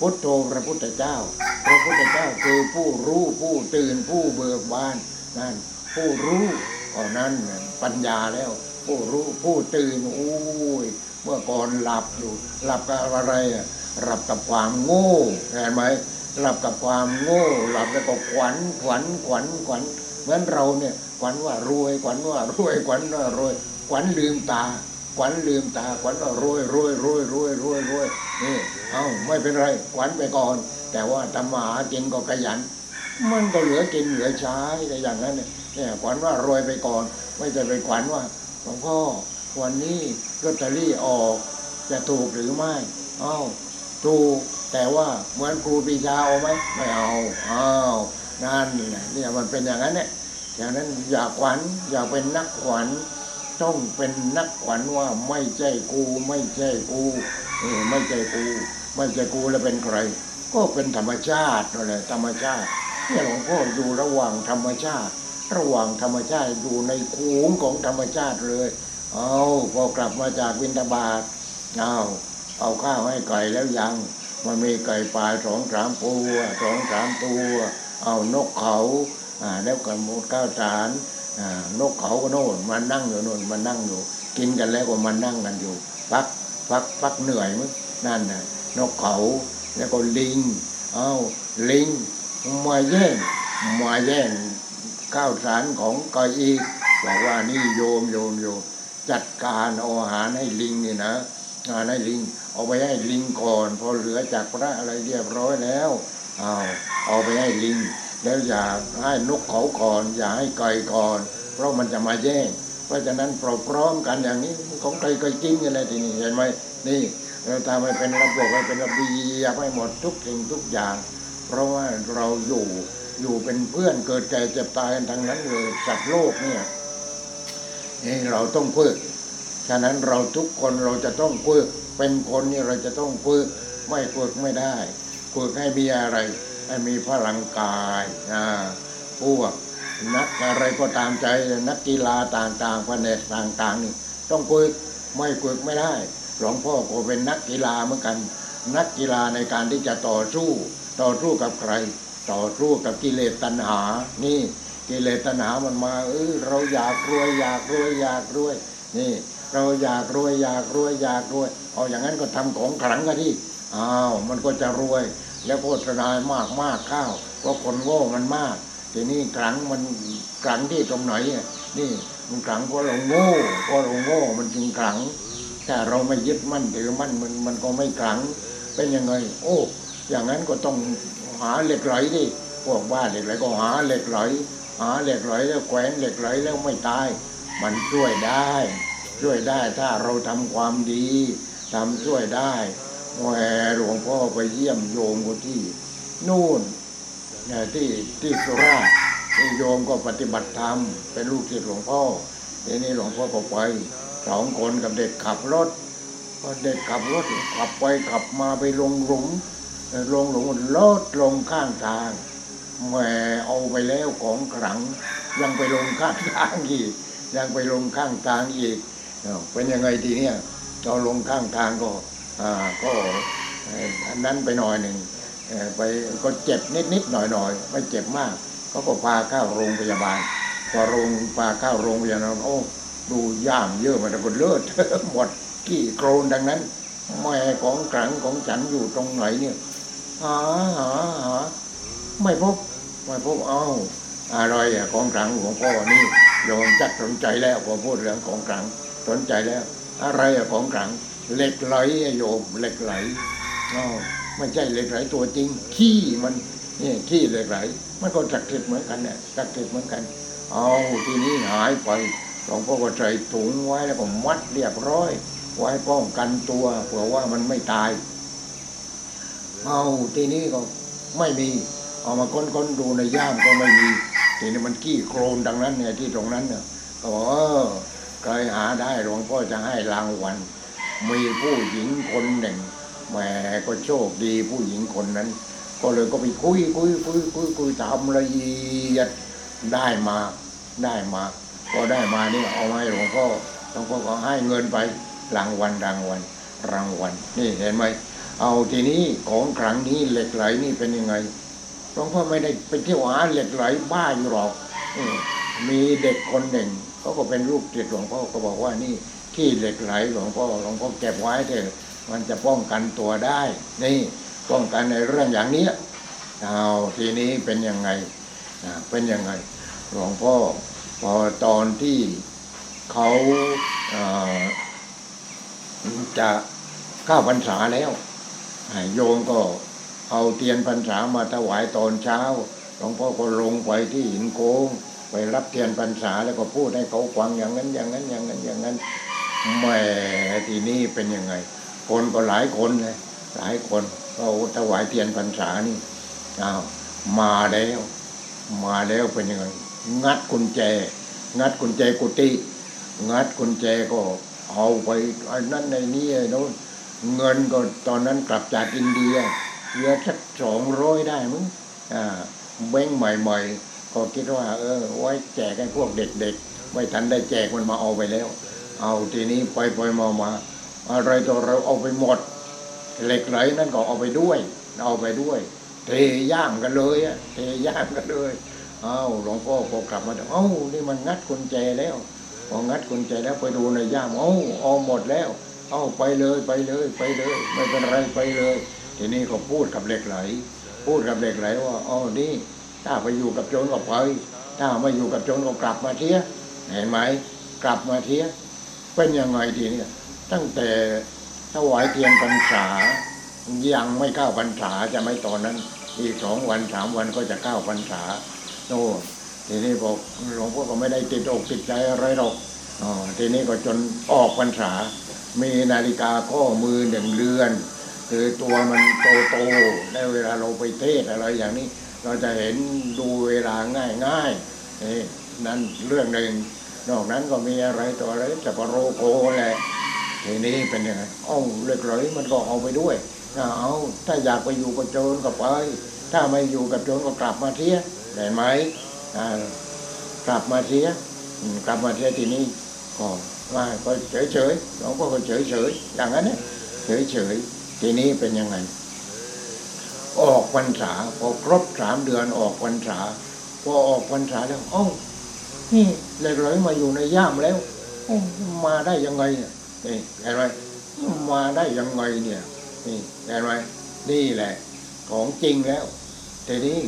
พุทโธพระพุทธเจ้าพระพุทธเจ้าคือผู้รู้ผู้ตื่นผู้เบิกบานนั่นผู้รู้ก่อนนั้นปัญญาแล้วผู้รู้ผู้ตื่นโอ้ยเมื่อก่อนหลับอยู่หลับกับอะไรอ่ะหลับกับความโง่เห็นไหมหลับกับความโง่หลับแล้วก็ขวัญขวัญขวัญขวัญเหมือนเราเนี่ยขวัญว่ารวยขวัญว่ารวยขวัญว่ารวยขวัญลืมตาขวัญลืมตาขวัญว่ารวยรวยรวยรวยรวยรวยนี่เอ้าไม่เป็นไรขวัญไปก่อนแต่ว่าทำมาหากินก็ขยันมันก็เหลือกินเหลือใช้แต่อย่างนั้นเนี่ยเนี่ยขวัญว่ารวยไปก่อนไม่จะไปขวัญว่าหลวงพ่อวันนี้ลอตเตอรี่ออกจะถูกหรือไม่อ้าวถูกแต่ว่าเหมือนครูปรีชาเอาไหมไม่เอาอ้าวนั่นเนี่ยมันเป็นอย่างนั้นเนี่ยอย่างนั้นอย่าขวัญอย่าเป็นนักขวัญต้องเป็นนักขวัญว่าไม่ใช่กูไม่ใช่กูเออไม่ใช่กูไม่ใช่กูแล้วเป็นใครก็เป็นธรรมชาตินั่นแหละธรรมชาติเนี่ยหลวงพ่ออยู่ระหว่างธรรมชาติระหว่างธรรมชาติอยู่ในคูงของธรรมชาติเลยเอาพอกลับมาจากบิณฑบาตเอาเอาข้าวให้ไก่แล้วยัง มันมีไก่ป่าสองสามตัวสองสามตัวเอานกเขาแล้วกันหมดข้าวสารนกเขาก็โน่นมันนั่งอยู่โน่นมันนั่งอยู่กินกันแล้วก็มันนั่งกันอยู่พักพักพักเหนื่อยมั้งนั่นน่ะนกเขาแล้วก็ลิงเอ้าลิงมาแย่งมาแย่งข้าวสารของไก่อีกบอกว่านี่โยมโยมโยมจัดการเอาอาหารให้ลิงนี่นะอาหารให้ลิงเอาไปให้ลิงก่อนพอเหลือจากพระอะไรเรียบร้อยแล้วเอาเอาไปให้ลิงแล้วอย่าให้นกเขาก่อนอย่าให้ไก่ก่อนเพราะมันจะมาแย่งเพราะฉะนั้นพร้อมๆกันอย่างนี้ของไก่ไก่จริงอะไรทีนี้เห็นไหมนี่เราทำให้เป็นระบบให้เป็นระเบียบให้หมดทุกสิ่งทุกอย่างเพราะว่าเราอยู่อยู่เป็นเพื่อนเกิดแก่เจ็บตายกันทั้งนั้นเลยสัตว์โลกเนี่ยเราต้องฝึกฉะนั้นเราทุกคนเราจะต้องฝึกเป็นคนนี่เราจะต้องฝึกไม่ฝึกไม่ได้ฝึกให้มีอะไรให้มีพลังกายนะพวกนักอะไรก็ตามใจนักกีฬาต่างๆแผนกต่างๆนี่ต้องฝึกไม่ฝึกไม่ได้หลวงพ่อก็เป็นนักกีฬาเหมือนกันนักกีฬาในการที่จะต่อสู้ต่อสู้กับใครต่อสู้กับกิเลสตัณหานี่กิเลสตัณหามันมาเออเราอยากรวยอยากรวยอยากรวยนี่เราอยากรวยอยากรวยอยากรวยเอาอย่างนั้นก็ทำของขลังก็ที่อ้าวมันก็จะรวยแล้วโฆษณามากมากข้าวก็คนโง่มันมากทีนี้ขลังมันขลังที่ตรงไหนนี่มันขลังเพราะเราโง่เพราะเราโง่มันจึงขลังแต่เราไม่ยึดมั่นถือมั่นมันมันก็ไม่ขลังเป็นยังไงโอ้อย่างนั้นก็ต้องหาเหล็กไหลดิพวกบ้านเหล็กไหลก็หาเหล็กไหลหาเหล็กไหลแล้วแขวนเหล็กไหลแล้วไม่ตายมันช่วยได้ช่วยได้ถ้าเราทำความดีทำช่วยได้แหวหลวงพ่อไปเยี่ยมโยมคนที่นู่นที่ที่สุราษฎร์โยมก็ปฏิบัติธรรมเป็นลูกศิษย์หลวงพ่อทีนี้หลวงพ่อก็ไปสองคนกับเด็กขับรถก็เด็กขับรถขับไปขับมาไปลงหลุมลงหลุมรถลงข้างทางแหวเอาไปแล้วของขลังยังไปลงข้างทางอีกยังไปลงข้างทางอีกเป็นยังไงทีเนี่ยเราลงข้างทางก็อ่าก็อันนั้นไปหน่อยหนึ่งไปก็เจ็บนิดนิดหน่อยหน่อยไม่เจ็บมากเขาก็พาเข้าโรงพยาบาลพอโรงพาเข้าโรงพยาบาลโอ้ดูย่ามเยอะมันก็เลือดหมดกี่โครนดังนั้นแม่ของขลังของฉันอยู่ตรงไหนเนี่ยหาหาหาไม่พบไม่พบเอ้าอะไรอ่ะของขลังของพ่อนี่โยมจัดสนใจแล้วพอพูดเรื่องของขลังสนใจแล้วอะไรอ่ะของขลังเหล็กไหลโยมเหล็กไหลอ้าวไม่ใช่เหล็กไหลตัวจริงขี้มันนี่ขี้เหล็กไหลมันก็จักติดเหมือนกันเนี่ยจักติดเหมือนกันเอาทีนี้หายไปหลวงพ่อก็ใส่ถุงไว้แล้วก็มัดเรียบร้อยไว้ป้องกันตัวเผื่อว่ามันไม่ตายเอาทีนี้ก็ไม่มีเอามาค้นๆดูในย่ามก็ไม่มีทีนี้มันขี้โคลนดังนั้นเนี่ยที่ตรงนั้นเนี่ยก็บอกเออเคยหาได้หลวงพ่อจะให้รางวัลมีผู้หญิงคนหนึ่งแหมก็โชคดีผู้หญิงคนนั้นก็เลยก็ไปคุยคุยคุยคุยคุยทำละเอียดได้มาได้มาพอได้มานี่เอามาให้หลวงพ่อหลวงพ่อก็ให้เงินไปรางวัลรางวัลรางวัลนี่เห็นไหมเอาทีนี้ของขลังนี้เหล็กไหลนี่เป็นยังไงหลวงพ่อไม่ได้ไปเที่ยวหาเหล็กไหลบ้าอยู่หรอกมีเด็กคนหนึ่งเขาก็เป็นลูกศิษย์หลวงพ่อก็บอกว่านี่ที่เหล็กไหลหลวงพ่อหลวงพ่อเก็บไว้เถอะมันจะป้องกันตัวได้นี่ป้องกันในเรื่องอย่างนี้เอาทีนี้เป็นยังไงเป็นยังไงหลวงพ่อพอตอนที่เขาจะเข้าพรรษาแล้วโยมก็เอาเทียนพรรษามาถวายตอนเช้าหลวงพ่อก็ลงไปที่หินโค้งไปรับเทียนพรรษาแล้วก็พูดให้เขาฟังอย่างนั้นอย่างนั้นอย่างนั้นอย่างนั้นแหมทีนี้เป็นยังไงคนก็หลายคนเลยหลายคนเขาถวายเทียนพรรษานี่อ้าวมาแล้วมาแล้วเป็นยังไงงัดกุญแจงัดกุญแจกุฏิงัดกุญแจก็เอาไปไอ้นั่นในนี้ไอ้โน้นเงินก็ตอนนั้นกลับจากอินเดียเหลือสักสองร้อยได้มั้งอ่าแบงค์ใหม่ๆก็คิดว่าเออไว้แจกให้พวกเด็กๆไม่ทันได้แจกมันมาเอาไปแล้วเอาทีนี้ไปไปมามาอะไรต่อเราเอาไปหมด เหล็กไหลนั่นก็เอาไปด้วยเอาไปด้วยเทย่างกันเลยอ่ะเทย่างกันเลยเอ้าหลวงพ่อก็กลับมาเอ้านี่มันงัดกุญแจแล้วพองัดกุญแจแล้วไปดูในย่ามเอ้าเอาหมดแล้วเอ้าไปเลยไปเลยไปเลยไม่เป็นไรไปเลยทีนี้ก็พูดกับเหล็กไหลพูดกับเหล็กไหลว่าเอ้านี่ถ้าไปอยู่กับโจรก็ไปถ้าไม่อยู่กับโจรก็กลับมาเทียเห็นไหมกลับมาเทียเป็นยังไงทีนี้ตั้งแต่ถวายเทียนพรรษายังไม่เข้าพรรษาจะไม่ตอนนั้นอีกสองวันสามวันก็จะเข้าพรรษาโน่นทีนี้บอกหลวงพ่อก็ไม่ได้ติดอกติดใจอะไรหรอกอ๋อทีนี้ก็จนออกพรรษามีนาฬิกาข้อมือหนึ่งเรือนคือตัวมันโตๆในเวลาเราไปเทศอะไรอย่างนี้เราจะเห็นดูเวลาง่ายๆนี่นั่นเรื่องหนึ่งนอกนั้นก็มีอะไรตัวอะไรจะปะโรโกแหละทีนี้เป็นยังไงเอ้าเล็กๆมันก็เอาไปด้วยเอาถ้าอยากไปอยู่กับโจรก็ไปถ้าไม่อยู่กับโจรก็กลับมาเสียเห็นไหมกลับมาเสียกลับมาเสียทีนี้ก็ว่าก็เฉยๆเราก็เฉยๆอย่างนั้นเนี่ยเฉยๆทีนี้เป็นยังไงออกพรรษาพอครบสามเดือนออกพรรษาพอออกพรรษาแล้วอ้าวนี่เล็กๆมาอยู่ในย่ามแล้วมาได้ยังไงเนี่ยเห็นไหมมาได้ยังไงเนี่ยนี่เห็นไหมนี่แหละของจริงแล้วทีนี้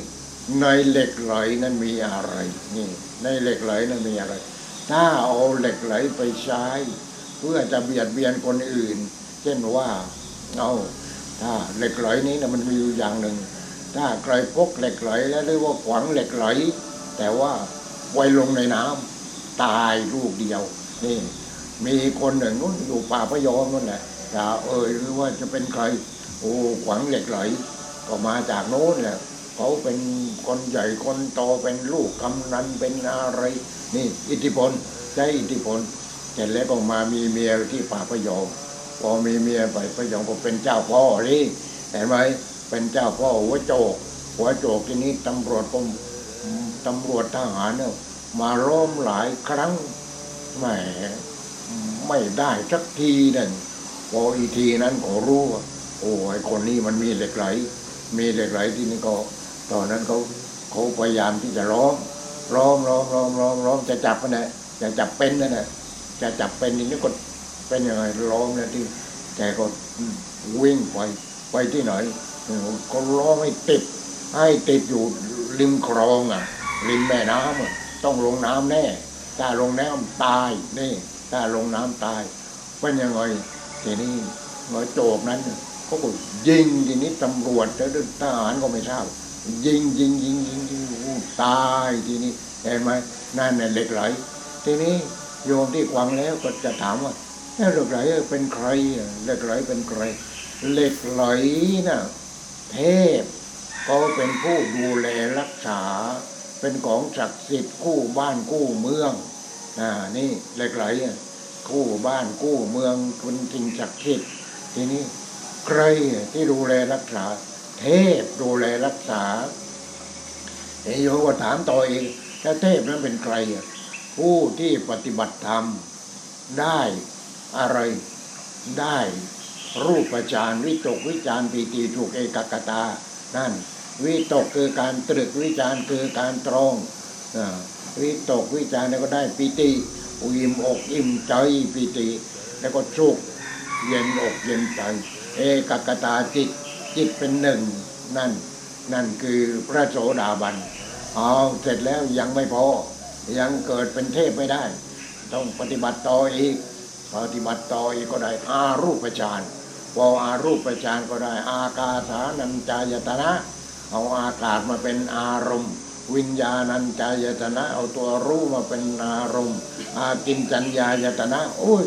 ในเหล็กไหลนั้นมีอะไรนี่ในเหล็กไหลนั้นมีอะไรถ้าเอาเหล็กไหลไปใช้เพื่อจะเบียดเบียนคนอื่นเช่นว่าเอาถ้าเหล็กไหลนี้นะมันมีอยู่อย่างหนึ่งถ้าใครพกเหล็กไหลแล้วเรียกว่าขวางเหล็กไหลแต่ว่าไว้ลงในน้ำตายลูกเดียวนี่มีคนหนึ่งนู้นอยู่ป่าพะยอมนั่นแหละจะเอ่ยหรือว่าจะเป็นใครโอ้ขวางเหล็กไหลก็มาจากโน้นแหละเขาเป็นคนใหญ่คนโตเป็นลูกกำนันเป็นอะไรนี่อิทธิพลใช้อิทธิพลเสร็จแล้วก็มามีเมียที่ป่าพะยอมพอมีเมียไปพะยอมก็เป็นเจ้าพ่อนี่เห็นไหมเป็นเจ้าพ่อหัวโจกหัวโจกทีนี้ตำรวจก็ตำรวจทหารเนี่ยมาล้อมหลายครั้งแหมไม่ได้สักทีหนึ่งพออีทีนั้นก็รู้ว่าโอ้ยคนนี้มันมีเหล็กไหลมีเหล็กไหลที่นี่ก็ตอนนั้นเขาเขาพยายามที่จะล้อมล้อมล้อมล้อมล้อมล้อมจะจับมันนะจะจับเป็นนั่นนะจะจับเป็นนี่นี่ก็เป็นยังไงล้อมนะที่แต่ก็วิ่งไปไปที่ไหนก็ล้อมให้ติดให้ติดอยู่ริมคลองอ่ะริมแม่น้ำอ่ะต้องลงน้ำแน่ถ้าลงน้ำตายนี่ถ้าลงน้ำตายเป็นยังไงทีนี้หน่วยโจกนั้นเขาก็ยิงทีนี้ตำรวจแล้วทหารก็ไม่ทราบยิงยิงยิงยิงยิงตายทีนี้เห็นไหมนั่นน่ะเหล็กไหลทีนี้โยมที่ขวางแล้วก็จะถามว่าเหล็กไหลเป็นใครเหล็กไหลเป็นใครเหล็กไหลน่ะเทพก็เป็นผู้ดูแลรักษาเป็นของศักดิ์สิทธิ์กู้บ้านกู้เมืองอ่านี่เหล็กไหลกู้บ้านกู้เมืองคุณจริงศักดิ์สิทธิ์ทีนี้ใครที่ดูแลรักษาเทพดูแลรักษาเอโยก็ถามต่อเองแล้วเทพนั้นเป็นใครผู้ที่ปฏิบัติธรรมได้อะไรได้รูปฌานวิตกวิจารปีติสุขเอกคตานั่นวิตกคือการตรึกวิจารคือการตรองวิตกวิจารแล้วก็ได้ปีติอิ่มอกอิ่มใจปีติแล้วก็สุขเย็นอกเย็นใจเอกคตาจิตจิตเป็นหนึ่งนั่นนั่นคือพระโสดาบันเอาเสร็จแล้วยังไม่พอยังเกิดเป็นเทพไม่ได้ต้องปฏิบัติต่ออีกปฏิบัติต่ออีกก็ได้อารูปฌานพออารูปฌานก็ได้อากาสานัญจายตนะเอาอากาศมาเป็นอารมณ์วิญญาณัญจายตนะเอาตัวรู้มาเป็นอารมณ์อากินจัญญายตนะโอ้ย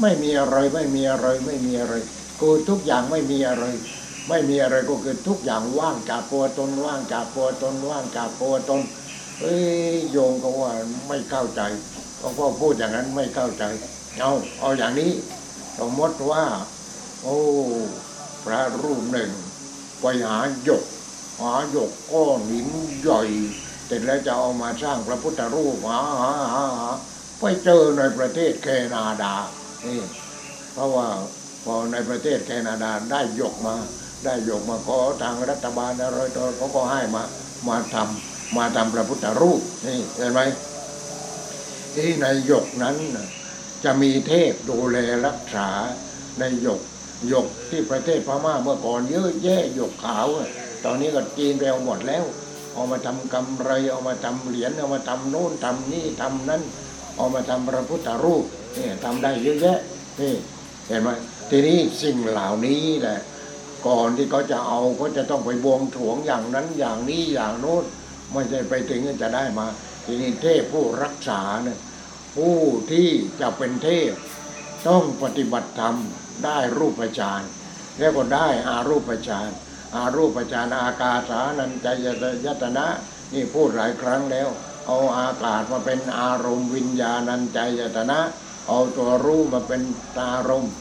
ไม่มีอะไรไม่มีอะไรไม่มีอะไรคือทุกอย่างไม่มีอะไรไม่มีอะไรก็คือทุกอย่างว่างจากตัวตนว่างจากตัวตนว่างจากตัวตนเอ้ยโยมก็ว่าไม่เข้าใจหลวงพ่อพูดอย่างนั้นไม่เข้าใจเอาเอาอย่างนี้สมมติว่าโอ้พระรูปหนึ่งไปหาหยกหาหยกก้อนหินใหญ่เสร็จแล้วจะเอามาสร้างพระพุทธรูปหาหาหาไปเจอในประเทศแคนาดานี่เพราะว่า พอในประเทศแคนาดาได้ยกมาได้ยกมาขอทางรัฐบาลอะไรต่อเขาก็ให้มามาทำมาทำพระพุทธรูปนี่เห็นไหมที่ในหยกนั้นจะมีเทพดูแลรักษาในหยกหยกที่ประเทศพม่าเมื่อก่อนเยอะแยะหยกขาวตอนนี้ก็จีนไปเอาหมดแล้วเอามาทำกำไรเอามาทำเหรียญเอามาทำโน่นทำนี่ทำนั้นเอามาทำพระพุทธรูปนี่ทำได้เยอะแยะนี่เห็นไหมทีนี้สิ่งเหล่านี้แหละก่อนที่เขาจะเอาเขาจะต้องไปบวงสรวงอย่างนั้นอย่างนี้อย่างโน้นไม่ใช่ไปถึงจะได้มาทีนี้เทพผู้รักษาเนี่ยผู้ที่จะเป็นเทพต้องปฏิบัติธรรมได้รูปฌานแล้วก็ได้อารูปฌานอารูปฌานอากาสานัญจายตนะนี่พูดหลายครั้งแล้วเอาอากาศมาเป็นอารมณ์วิญญาณัญจายตนะเอาตัวรู้มาเป็นอารมณ์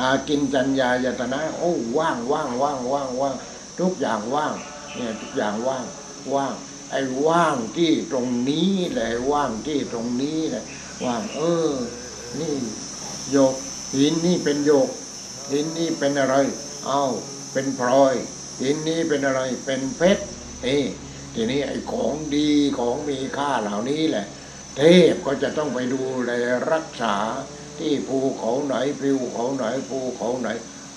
อากินจัญญายตนะโอ้ว่างว่างว่างว่างว่างทุกอย่างว่างเนี่ยทุกอย่างว่างว่างไอ้ว่างที่ตรงนี้แหละว่างที่ตรงนี้แหละว่างเออนี่โยกหินนี่เป็นโยกหินนี่เป็นอะไรเอ้าเป็นพลอยหินนี่เป็นอะไรเป็นเพชรเอ้ทีนี้ไอ้ของดีของมีค่าเหล่านี้แหละเทพก็จะต้องไปดูแลรักษาที่ภูเขาไหนพิวเขาไหนภูเขาไหน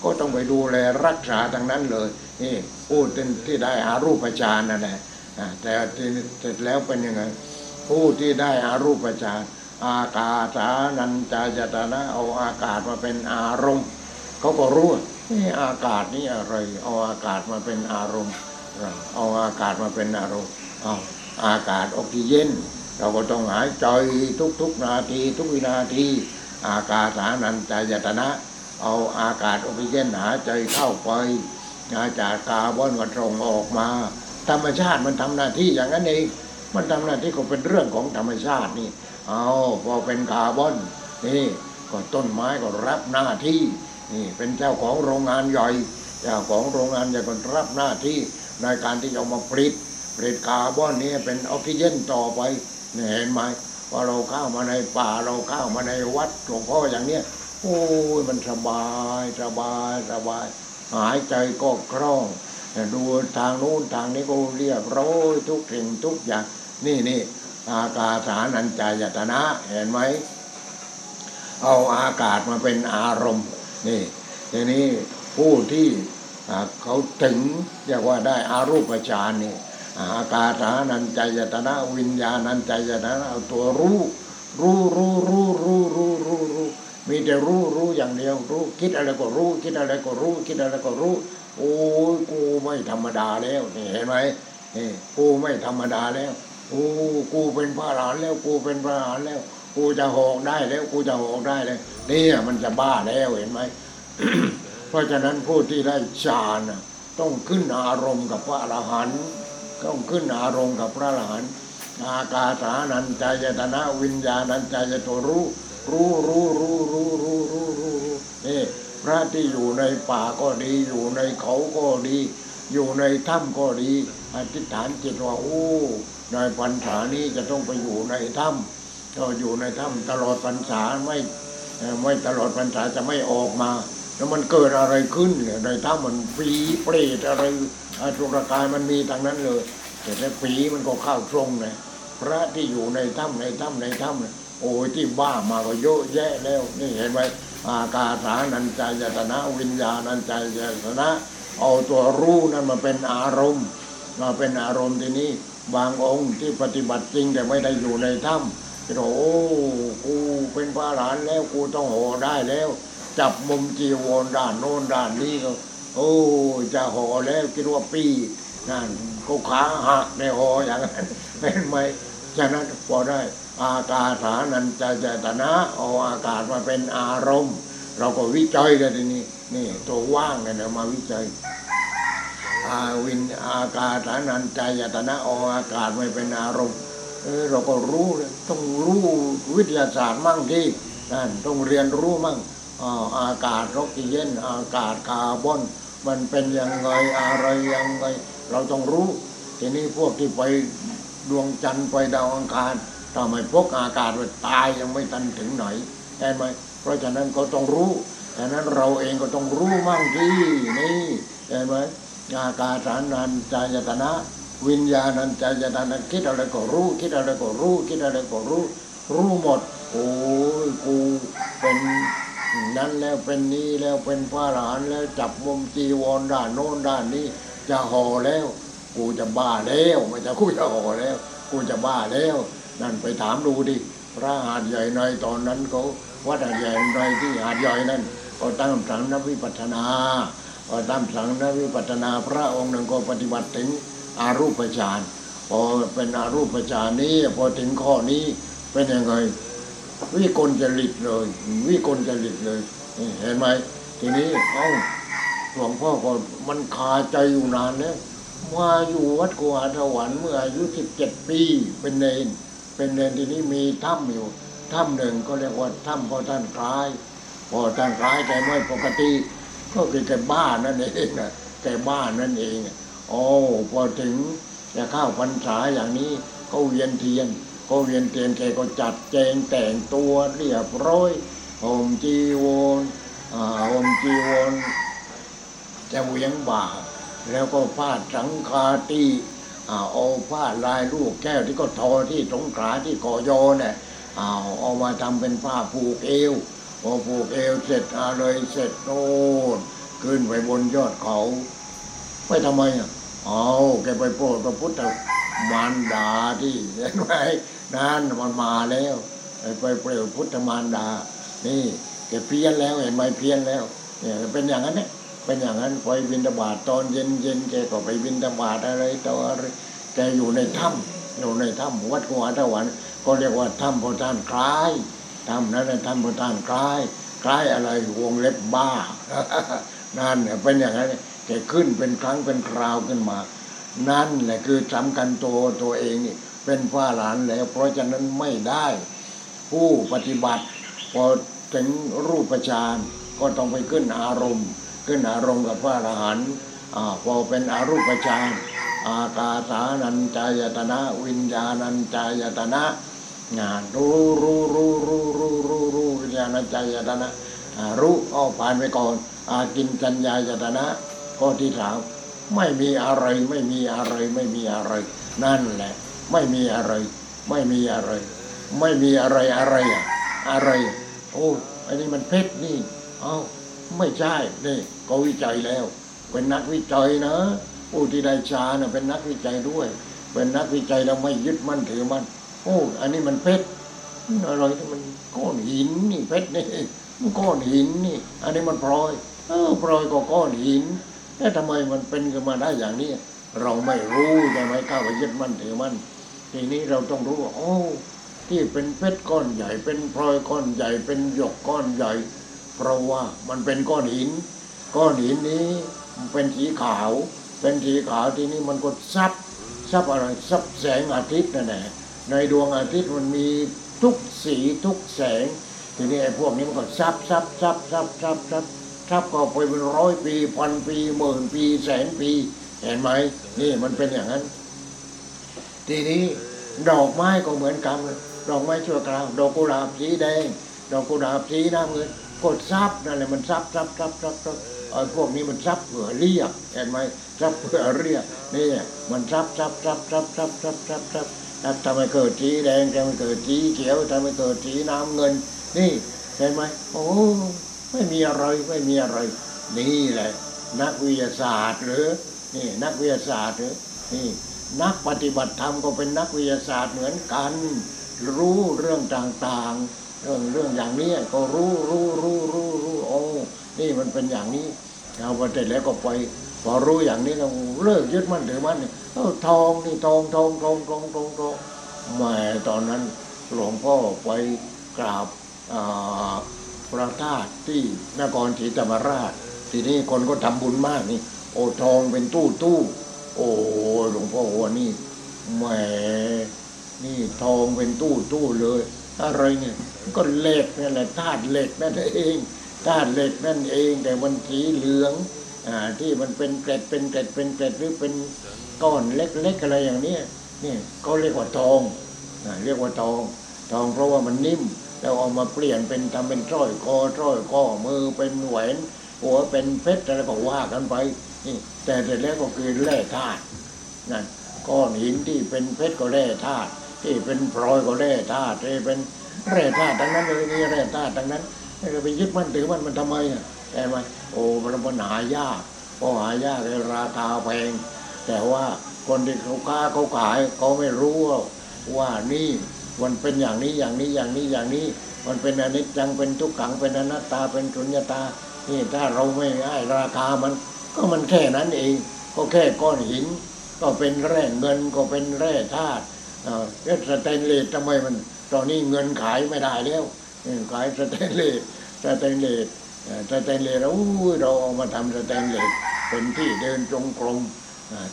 ก็ต้องไปดูแลรักษาทางนั้นเลยนี่พูดที่ได้อารูปฌานนั่นแหละแต่เสร็จแล้วเป็นยังไงผู้ที่ได้อารูปฌานอากาสานัญจายตนะเอาอากาศมาเป็นอารมณ์เขาก็รู้นี่อากาศนี่อะไรเอาอากาศมาเป็นอารมณ์เอาอากาศมาเป็นอารมณ์เอาอากาศออกซิเจนเราก็ต้องหายใจทุกๆนาทีทุกวินาทีอากาสานัญจายตนะเอาอากาศออกซิเจนหายใจเข้าไปหายใจคาร์บอนก็ส่งออกมาธรรมชาติมันทำหน้าที่อย่างนั้นเองมันทำหน้าที่ก็เป็นเรื่องของธรรมชาตินี่เอาพอเป็นคาร์บอนนี่ก็ต้นไม้ก็รับหน้าที่นี่เป็นเจ้าของโรงงานใหญ่เจ้าของโรงงานใหญ่ก็รับหน้าที่ในการที่เอามาผลิตผลิตคาร์บอนนี่เป็นออกซิเจนต่อไปนี่เห็นไหมพอเราเข้ามาในป่าเราเข้ามาในวัดหลวงพ่ออย่างเนี้ยโอ้ยมันสบายสบายสบายหายใจก็คล่องดูทางโน้นทางนี้ก็เรียบร้อยทุกสิ่งทุกอย่างนี่นี่อากาสานัญจายตนะเห็นไหมเอาอากาศมาเป็นอารมณ์นี่ทีนี้ผู้ที่เขาถึงเรียกว่าได้อารูปฌานนี่อากาสานัญจายตนะวิญญาณัญจายตนะเอาตัวรู้รู้รู้รู้รู้รู้รู้รู้มีแต่รู้รู้อย่างเดียวรู้คิดอะไรก็รู้คิดอะไรก็รู้คิดอะไรก็รู้โอ้ยกูไม่ธรรมดาแล้วนี่เห็นไหมนี่กูไม่ธรรมดาแล้วโอ้กูเป็นพระอรหันต์แล้วกูเป็นพระอรหันต์แล้วกูจะหอกได้แล้วกูจะหอกได้แล้วนี่มันจะบ้าแล้วเห็นไหม เพราะฉะนั้นผู้ที่ได้ฌานต้องขึ้นอารมณ์กับพระอรหันต์ต้องขึ้นอารมณ์กับพระอรหันต์อากาสานัญจายตนะวิญญาณัญจายตนะรู้รู้รู้รู้รู้รู้รู้รู้นี่พระที่อยู่ในป่าก็ดีอยู่ในเขาก็ดีอยู่ในถ้ำก็ดีอธิษฐานจิตว่าโอ้ในพรรษานี้จะต้องไปอยู่ในถ้ำก็อยู่ในถ้ำตลอดพรรษาไม่ไม่ตลอดพรรษาจะไม่ออกมาแล้วมันเกิดอะไรขึ้นในถ้ำมันผีเปรตอะไรอสุรกายมันมีทางนั้นเลยแต่ถ้าผีมันก็เข้าทรงนะพระที่อยู่ในถ้ำในถ้ำในถ้ำโอ้ยที่บ้ามาก็เยอะแยะแล้วนี่เห็นไหมอากาสานัญจายตนะวิญญาณัญจายตนะเอาตัวรู้นั้นมาเป็นอารมณ์มาเป็นอารมณ์ที่นี่บางองค์ที่ปฏิบัติจริงแต่ไม่ได้อยู่ในถ้ำที่บอกโอ้กูเป็นพระอรหันต์แล้วกูต้องห่อได้แล้วจับมุมจีวรด้านโน้นด้านนี้ก็โอ้จะห่อแล้วคิดว่าปีนั่นก็ขาหักในห่ออย่างนั้นเป็นไหมฉะนั้นพอได้อากาสานัญจายตนะเอาอากาศมาเป็นอารมณ์เราก็วิจัยกันทีนี้นี่ตัวว่างเนี่ยมาวิจัยอาวินอากาสานัญจายตนะเอาอากาศมาเป็นอารมณ์เออเราก็รู้เลยต้องรู้วิทยาศาสตร์มั่งที่นั่นต้องเรียนรู้มั่งอ๋ออากาศออกซิเจนอากาศคาร์บอนมันเป็นยังไงอะไรยังไงเราต้องรู้ทีนี้พวกที่ไปดวงจันทร์ไปดาวอังคารทำไมพวกอากาศมันตายยังไม่ทันถึงไหนเห็นไหมเพราะฉะนั้นก็ต้องรู้ ดังนั้นเราเองก็ต้องรู้มั่งสินี่เห็นไหมญากาสานัญจายตนะวิญญาณัญจายตนะคิดอะไรก็รู้คิดอะไรก็รู้คิดอะไรก็รู้รู้หมดโอ้ยกูเป็นนั้นแล้วเป็นนี้แล้วเป็นพระอรหันต์แล้วจับมุมจีวรด้านโน้นด้านนี้จะห่อแล้วกูจะบ้าแล้วไม่จะกูจะห่อแล้วกูจะบ้าแล้วนั่นไปถามดูดิพระหาดใหญ่ในตอนนั้นเขาวัดหาดใหญ่ในที่หาดใหญ่นั้นก็ตั้งสังนวิปัสสนาก็ตั้งสังนวิปัสสนาพระองค์นั้นก็ปฏิบัติถึงอารูปฌานพอเป็นอารูปฌานนี้พอถึงข้อนี้เป็นยังไงวิกลจริตเลยวิกลจริตเลยเห็นไหมทีนี้เอ้าหลวงพ่อก็มันคาใจอยู่นานแล้วมาอยู่วัดกูอาถวรรค์เมื่ออายุสิบเจ็ดปีเป็นเนรเป็นเนรทีนี้มีถ้ำอยู่ถ้ำหนึ่งก็เรียกว่าถ้ำพ่อท่านคล้ายพ่อท่านคล้ายแต่ไม่ปกติก็คือแกบ้านั่นเองนะแกบ้านั่นเองโอ้พอถึงจะเข้าพรรษาอย่างนี้ก็เวียนเทียนก็เวียนเทียนแกก็จัดแจงแต่งตัวเรียบร้อยห่มจีวรอ่าห่มจีวรจะเวียงบ่าแล้วก็ผ้าสังฆาติเอาผ้าลายลูกแก้วที่ก็ทอที่สงขลาที่กอยอเนี่ยเอาเอามาทำเป็นผ้าผูกเอวพอผูกเอวเสร็จอะไรเสร็จโน่นขึ้นไปบนยอดเขาไปทำไมอ่ะเอาแกไปโปรดพระพุทธมารดาที่เห็นไหมนั่นมันมาแล้วไปโปรดพุทธมารดานี่แกเพี้ยนแล้วเห็นไหมเพี้ยนแล้วเนี่ยเป็นอย่างนั้นเนี่ยเป็นอย่างนั้นไปบิณฑบาตตอนเย็นเย็นแกก็ไปบิณฑบาตอะไรต่ออะไรแกอยู่ในถ้ำอยู่ในถ้ำวัดกูอาถวรรค์ก็เรียกว่าถ้ำพระท่านคล้ายถ้ำนั้นถ้ำพระท่านคล้ายคล้ายอะไรวงเล็บบ้านั่นเป็นอย่างนั้นแกขึ้นเป็นครั้งเป็นคราวขึ้นมานั่นแหละคือสำคัญตัวตัวเองนี่เป็นพระหลานแล้วเพราะฉะนั้นไม่ได้ผู้ปฏิบัติพอถึงรูปฌานก็ต้องไปขึ้นอารมณ์ขึ้นอารมณ์กับพระอรหันต์พอเป็นอรูปฌานอากาสานัญจายตนะวิญญาณัญจายตนะงานรู้รู้รู้รู้รู้รู้รู้วิญญาณัญจายตนะรู้เอาผ่านไปก่อนอากินจัญญายตนะข้อที่สามไม่มีอะไรไม่มีอะไรไม่มีอะไรนั่นแหละไม่มีอะไรไม่มีอะไรไม่มีอะไรอะไรอะอะไรโอ้อันนี้มันเพชรนี่เอ้าไม่ใช่นี่ก็วิจัยแล้วเป็นนักวิจัยนะผู้ที่ได้ฌานเป็นนักวิจัยด้วยเป็นนักวิจัยแล้วไม่ยึดมั่นถือมั่นโอ้อันนี้มันเพชรอะไรที่มันก้อนหินนี่เพชรนี่มันก้อนหินนี่อันนี้มันพลอยเออพลอยก็ก้อนหินแล้วทำไมมันเป็นขึ้นมาได้อย่างนี้เราไม่รู้ใช่ไหมข้าไปยึดมั่นถือมั่นทีนี้เราต้องรู้ว่าโอ้ที่เป็นเพชรก้อนใหญ่เป็นพลอยก้อนใหญ่เป็นหยกก้อนใหญ่เพราะว่ามันเป็นก้อนหินก้อนหินนี้มันเป็นสีขาวเป็นสีขาวทีนี้มันก็ซับซับอะไรซับแสงอาทิตย์นั่นแหละในดวงอาทิตย์มันมีทุกสีทุกแสงทีนี้ไอ้พวกนี้มันก็ซับซับซับซับซับซับซับก็ไปเป็นร้อยปีพันปีหมื่นปีแสนปีเห็นไหมนี่มันเป็นอย่างนั้นทีนี้ดอกไม้ก็เหมือนกันดอกไม้ชั่วคราวดอกกุหลาบสีแดงดอกกุหลาบสีน้ำเงินกดซับนั่นแหละมันซับซับซับซับซับไอ้พวกนี้มันซับเผื่อเรียกเห็นไหมซับเผื่อเรียกนี่มันซับซับซับซับซับซับซับซับซับทำให้เกิดสีแดงทำให้เกิดสีเขียวทำให้เกิดสีน้ำเงินนี่เห็นไหมโอ้ไม่มีอะไรไม่มีอะไรนี่แหละนักวิทยาศาสตร์หรือนี่นักวิทยาศาสตร์หรือนี่นักปฏิบัติธรรมก็เป็นนักวิทยาศาสตร์เหมือนกันรู้เรื่องต่างเรื่องเรื่องอย่างนี้ก็รู้รู้รู้รู้รู้โอ้นี่มันเป็นอย่างนี้เอาไปเสร็จแล้วก็ไปพอรู้อย่างนี้เราเลิกยึดมั่นถือมั่นเนี่ยทองนี่ทองทองทองทองทองทองแหมตอนนั้นหลวงพ่อไปกราบพระธาตุที่นครศรีธรรมราชทีนี้คนก็ทำบุญมากนี่โอ้ทองเป็นตู้ตู้โอ้หลวงพ่อวันนี้แหมนี่ทองเป็นตู้ตู้เลยอะไรเนี่ยก็เหล็กนั่นแหละธาตุเหล็กนั่นเองธาตุเหล็กนั่นเองแต่มันสีเหลืองอ่าที่มันเป็นเกล็ดเป็นเกล็ดเป็นเกล็ดหรือเป็นก้อนเล็กๆอะไรอย่างนี้นี่ก็เรียกว่าทองอ่าเรียกว่าทองทองเพราะว่ามันนิ่ม แล้วเอามาเปลี่ยนเป็นทำเป็นสร้อยคอสร้อยข้อมือเป็นแหวนหัวเป็นเพชรอะไรก็ว่ากันไปนี่แต่เสร็จแล้วก็คือแร่ธาตุนั่นก้อนหินที่เป็นเพชรก็แร่ธาตุที่เป็นพลอยก็แร่ธาตุที่เป็นแร่ธาตุทั้งนั้นเลยนี่แร่ธาตุทั้งนั้นเราไปยึดมันถือมันมันทำไมอ่ะแต่มันโอ้มันหายากพอหายากเลยราคาแพงแต่ว่าคนที่เขาค้าเขาขายเขาไม่รู้ว่านี่มันเป็นอย่างนี้อย่างนี้อย่างนี้อย่างนี้มันเป็นอนิจจังเป็นทุกขังเป็นอนัตตาเป็นสุญญตานี่ถ้าเราไม่ให้ราคามันก็มันแค่นั้นเองก็แค่ก้อนหินก็เป็นแร่เงินก็เป็นแร่ธาตุเอ๊ะสแตนเลสทำไมมันตอนนี้เงินขายไม่ได้แล้วขายสแตนเลสสแตนเลสสแตนเลสเราเราเอามาทำสแตนเลสเป็นที่เดินจงกรม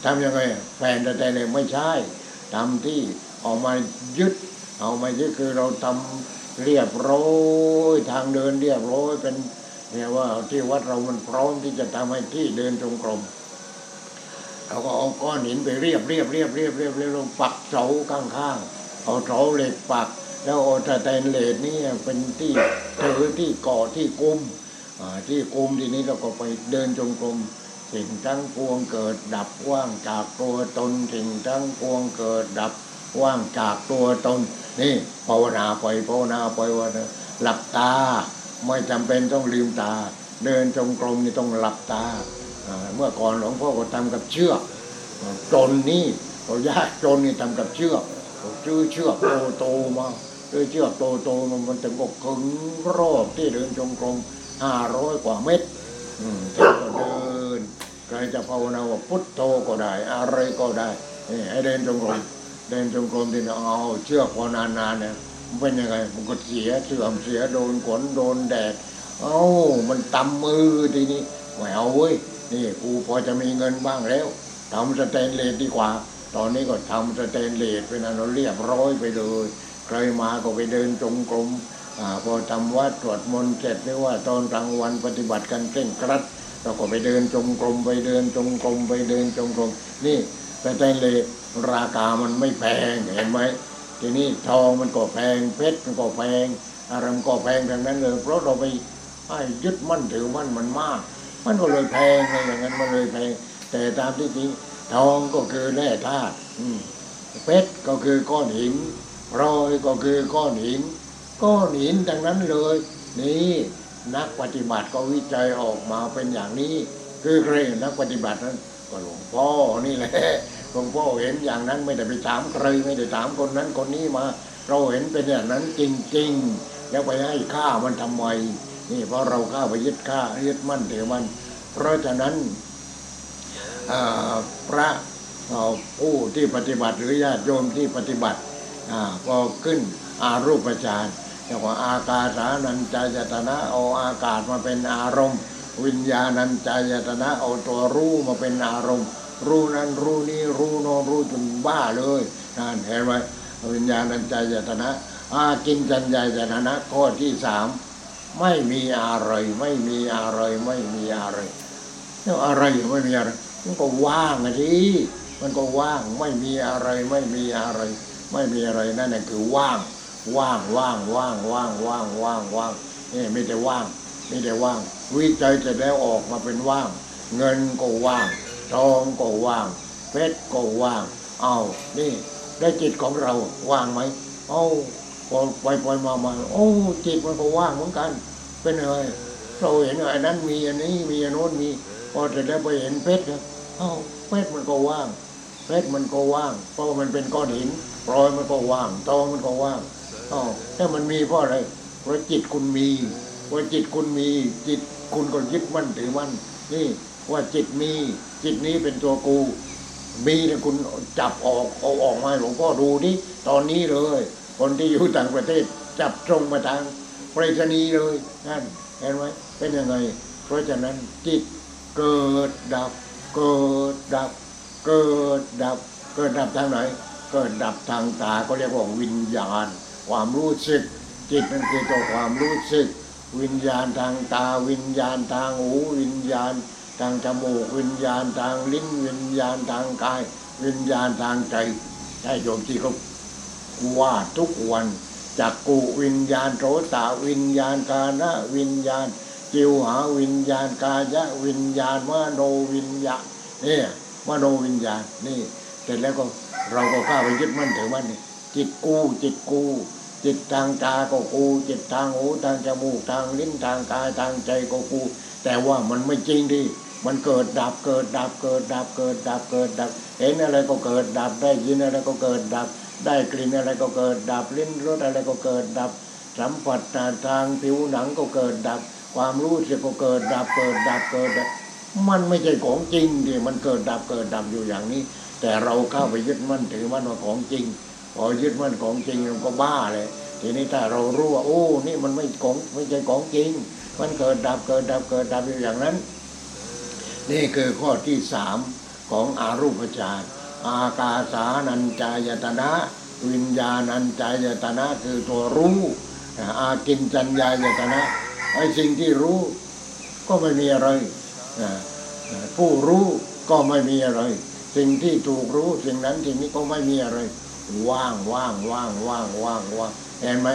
ทำยังไงแฟนสแตนเลสไม่ใช่ทำที่เอามายึดเอามายึดคือเราทำเรียบร้อยทางเดินเรียบร้อยเป็นเนี่ยว่าที่วัดเรามันพร้อมที่จะทำให้ที่เดินจงกรมเราก็เอาก้อนหินไปเรียบเรียบเรียบเรียบเรียบเรียบลงปักเสาข้างๆเอาเสาเหล็กปักแล้วเอาสแตนเลสนี่เป็นที่ถือที่เกาะที่กุมที่กุมที่นี้เราก็ไปเดินจงกรมสิ่งทั้งปวงเกิดดับว่างจากตัวตนสิ่งทั้งปวงเกิดดับว่างจากตัวตนนี่ภาวนาไปภาวนาไปว่าหลับตาไม่จำเป็นต้องลืมตาเดินจงกรมนี่ต้องหลับตาเมื่อก่อนหลวงพ่อก็ทำกับเชือกจนนี่เราญาติจนนี่ทำกับเชือกซื้อเชือกโตโตมาซื้อเชือกโตโตมันมันถึงก็ขึงรอบที่เดินจงกรมห้าร้อยกว่าเมตรแต่ก็เดินใครจะภาวนาว่าพุทโธก็ได้อะไรก็ได้ให้เดินจงกรมเดินจงกรมที่เอาเชือกพอนานๆเนี่ยมันเป็นยังไงมันก็เสียเสื่อมเสียโดนขนโดนแดดเอ้ามันตำมือทีนี้ไม่เอาเว้ยนี่กูพอจะมีเงินบ้างแล้วทำสแตนเลสดีกว่าตอนนี้ก็ทำสแตนเลสเป็นอันเรียบร้อยไปเลยใครมาก็ไปเดินจงกรมพอทำวัดตรวจมนต์เสร็จหรือว่าตอนกลางวันปฏิบัติกันเคร่งครัดเราก็ไปเดินจงกรมไปเดินจงกรมไปเดินจงกรมนี่สแตนเลสราคามันไม่แพงเห็นไหมทีนี้ทองมันก็แพงเพชรมันก็แพงอะไรมันก็แพงดังนั้นเลยเพราะเราไปยึดมั่นถือมั่นมันมากมันก็เลยแพงอะไรอย่างนั้นมันเลยแพงแต่ตามที่จริงทองก็คือแร่ธาตุเพชรก็คือก้อนหินพลอยก็คือก้อนหินก้อนหินดังนั้นเลยนี่นักปฏิบัติก็วิจัยออกมาเป็นอย่างนี้คือใครนักปฏิบัตินั้นก็หลวงพ่อนี่แหละหลวงพ่อเห็นอย่างนั้นไม่ได้ไปถามใครไม่ได้ถามคนนั้นคนนี้มาเราเห็นเป็นอย่างนั้นจริงๆแล้วไปให้ค่ามันทำไมนี่เพราะเราเข้าไปยึดค่ายึดมั่นถือมันเพราะฉะนั้นพระผู้ที่ปฏิบัติหรือญาติโยมที่ปฏิบัติพอขึ้นอารูปฌานเรียกว่าอากาสานัญจายตนะเอาอากาศมาเป็นอารมณ์วิญญาณัญจายตนะเอาตัวรู้มาเป็นอารมณ์รู้นั้นรู้นี้รู้โน้นรู้จนบ้าเลยนั่นเห็นไหมวิญญาณัญจายตนะอากินจัญญายตนะข้อที่สามไม่มีอะไรไม่มีอะไรไม่มีอะไรแล้วอะไรไม่มีอะไรมันก็ว่างอ่ะดิมันก็ว่างไม่มีอะไรไม่มีอะไรไม่มีอะไรนั่นน่ะคือว่างว่างว่างว่างว่างว่างว่างว่างนี่ไม่ได้ว่างไม่ได้ว่างวิจัยจะแล้วออกมาเป็นว่างเงินก็ว่างทองก็ว่างเพชรก็ว่างเอานี่ได้จิตของเราว่างไหมเอ้าพอปล่อยๆมาๆโอ้จิตมันก็ว่างเหมือนกันเป็นไงเราเห็นไอ้นั้นมีอันนี้มีอันโน้นมีพอจะได้ไปเห็นเพชรเอ้าเพชรมันก็ว่างเพชรมันก็ว่างเพราะมันเป็นก้อนหินพลอยมันก็ว่างทองมันก็ว่างเอ้าถ้ามันมีเพราะอะไรเพราะจิตคุณมีเพราะจิตคุณมีจิตคุณก็ยึดมั่นถือมั่นนี่ว่าจิตมีจิตนี้เป็นตัวกูมีแล้วคุณจับออกเอาออกมาหลวงพ่อดูนี่ตอนนี้เลยคนที่อยู่ต่างประเทศจับตรงมาทางไปรษณีย์เลยนั่นเห็นไหมเป็นยังไงเพราะฉะนั้นจิตเกิดดับเกิดดับเกิดดับเกิดดับทางไหนเกิดดับทางตาก็เรียกว่าวิญญาณความรู้สึกจิตมันคือตัวความรู้สึกวิญญาณทางตาวิญญาณทางหูวิญญาณทางจมูกวิญญาณทางลิ้นวิญญาณทางกายวิญญาณทางใจใช่โยมที่เขาว่าทุกวัน จักขุวิญญาณโสตวิญญาณคานวิญญาณจิวหาวิญญาณกายะวิญญาณมโนวิญญาณนี่มโนวิญญาณนี่เสร็จแล้วก็เราก็เข้าไปยึดมั่นถือมั่นนี่จิตกูจิตกูจิตทางตาก็กูจิตทางหูทางจมูกทางลิ้นทางกายทางใจก็กูแต่ว่ามันไม่จริงดิมันเกิดดับเกิดดับเกิดดับเกิดดับเกิดดับเห็นอะไรก็เกิดดับได้ยินอะไรก็เกิดดับได้กลิ่นอะไรก็เกิดดับลิ้นรสอะไรก็เกิดดับสัมผัสทางผิวหนังก็เกิดดับความรู้สึกก็เกิดดับเกิดดับเกิดดับมันไม่ใช่ของจริงดิมันเกิดดับเกิดดับอยู่อย่างนี้แต่เราเข้าไปยึดมั่นถือมั่นว่าของจริงพอยึดมั่นของจริงเราก็บ้าเลยทีนี้ถ้าเรารู้ว่าโอ้นี่มันไม่ของไม่ใช่ของจริงมันเกิดดับเกิดดับเกิดดับอยู่อย่างนั้นนี่คือข้อที่สามของอารูปฌานอากาสานัญจายตนะวิญญาณัญจายตนะคือตัวรู้อากินจัญญายตนะไอ้สิ่งที่รู้ก็ไม่มีอะไรผู้รู้ก็ไม่มีอะไรสิ่งที่ถูกรู้สิ่งนั้นสิ่งนี้ก็ไม่มีอะไรว่างว่างว่างว่างว่างว่างเห็นไหม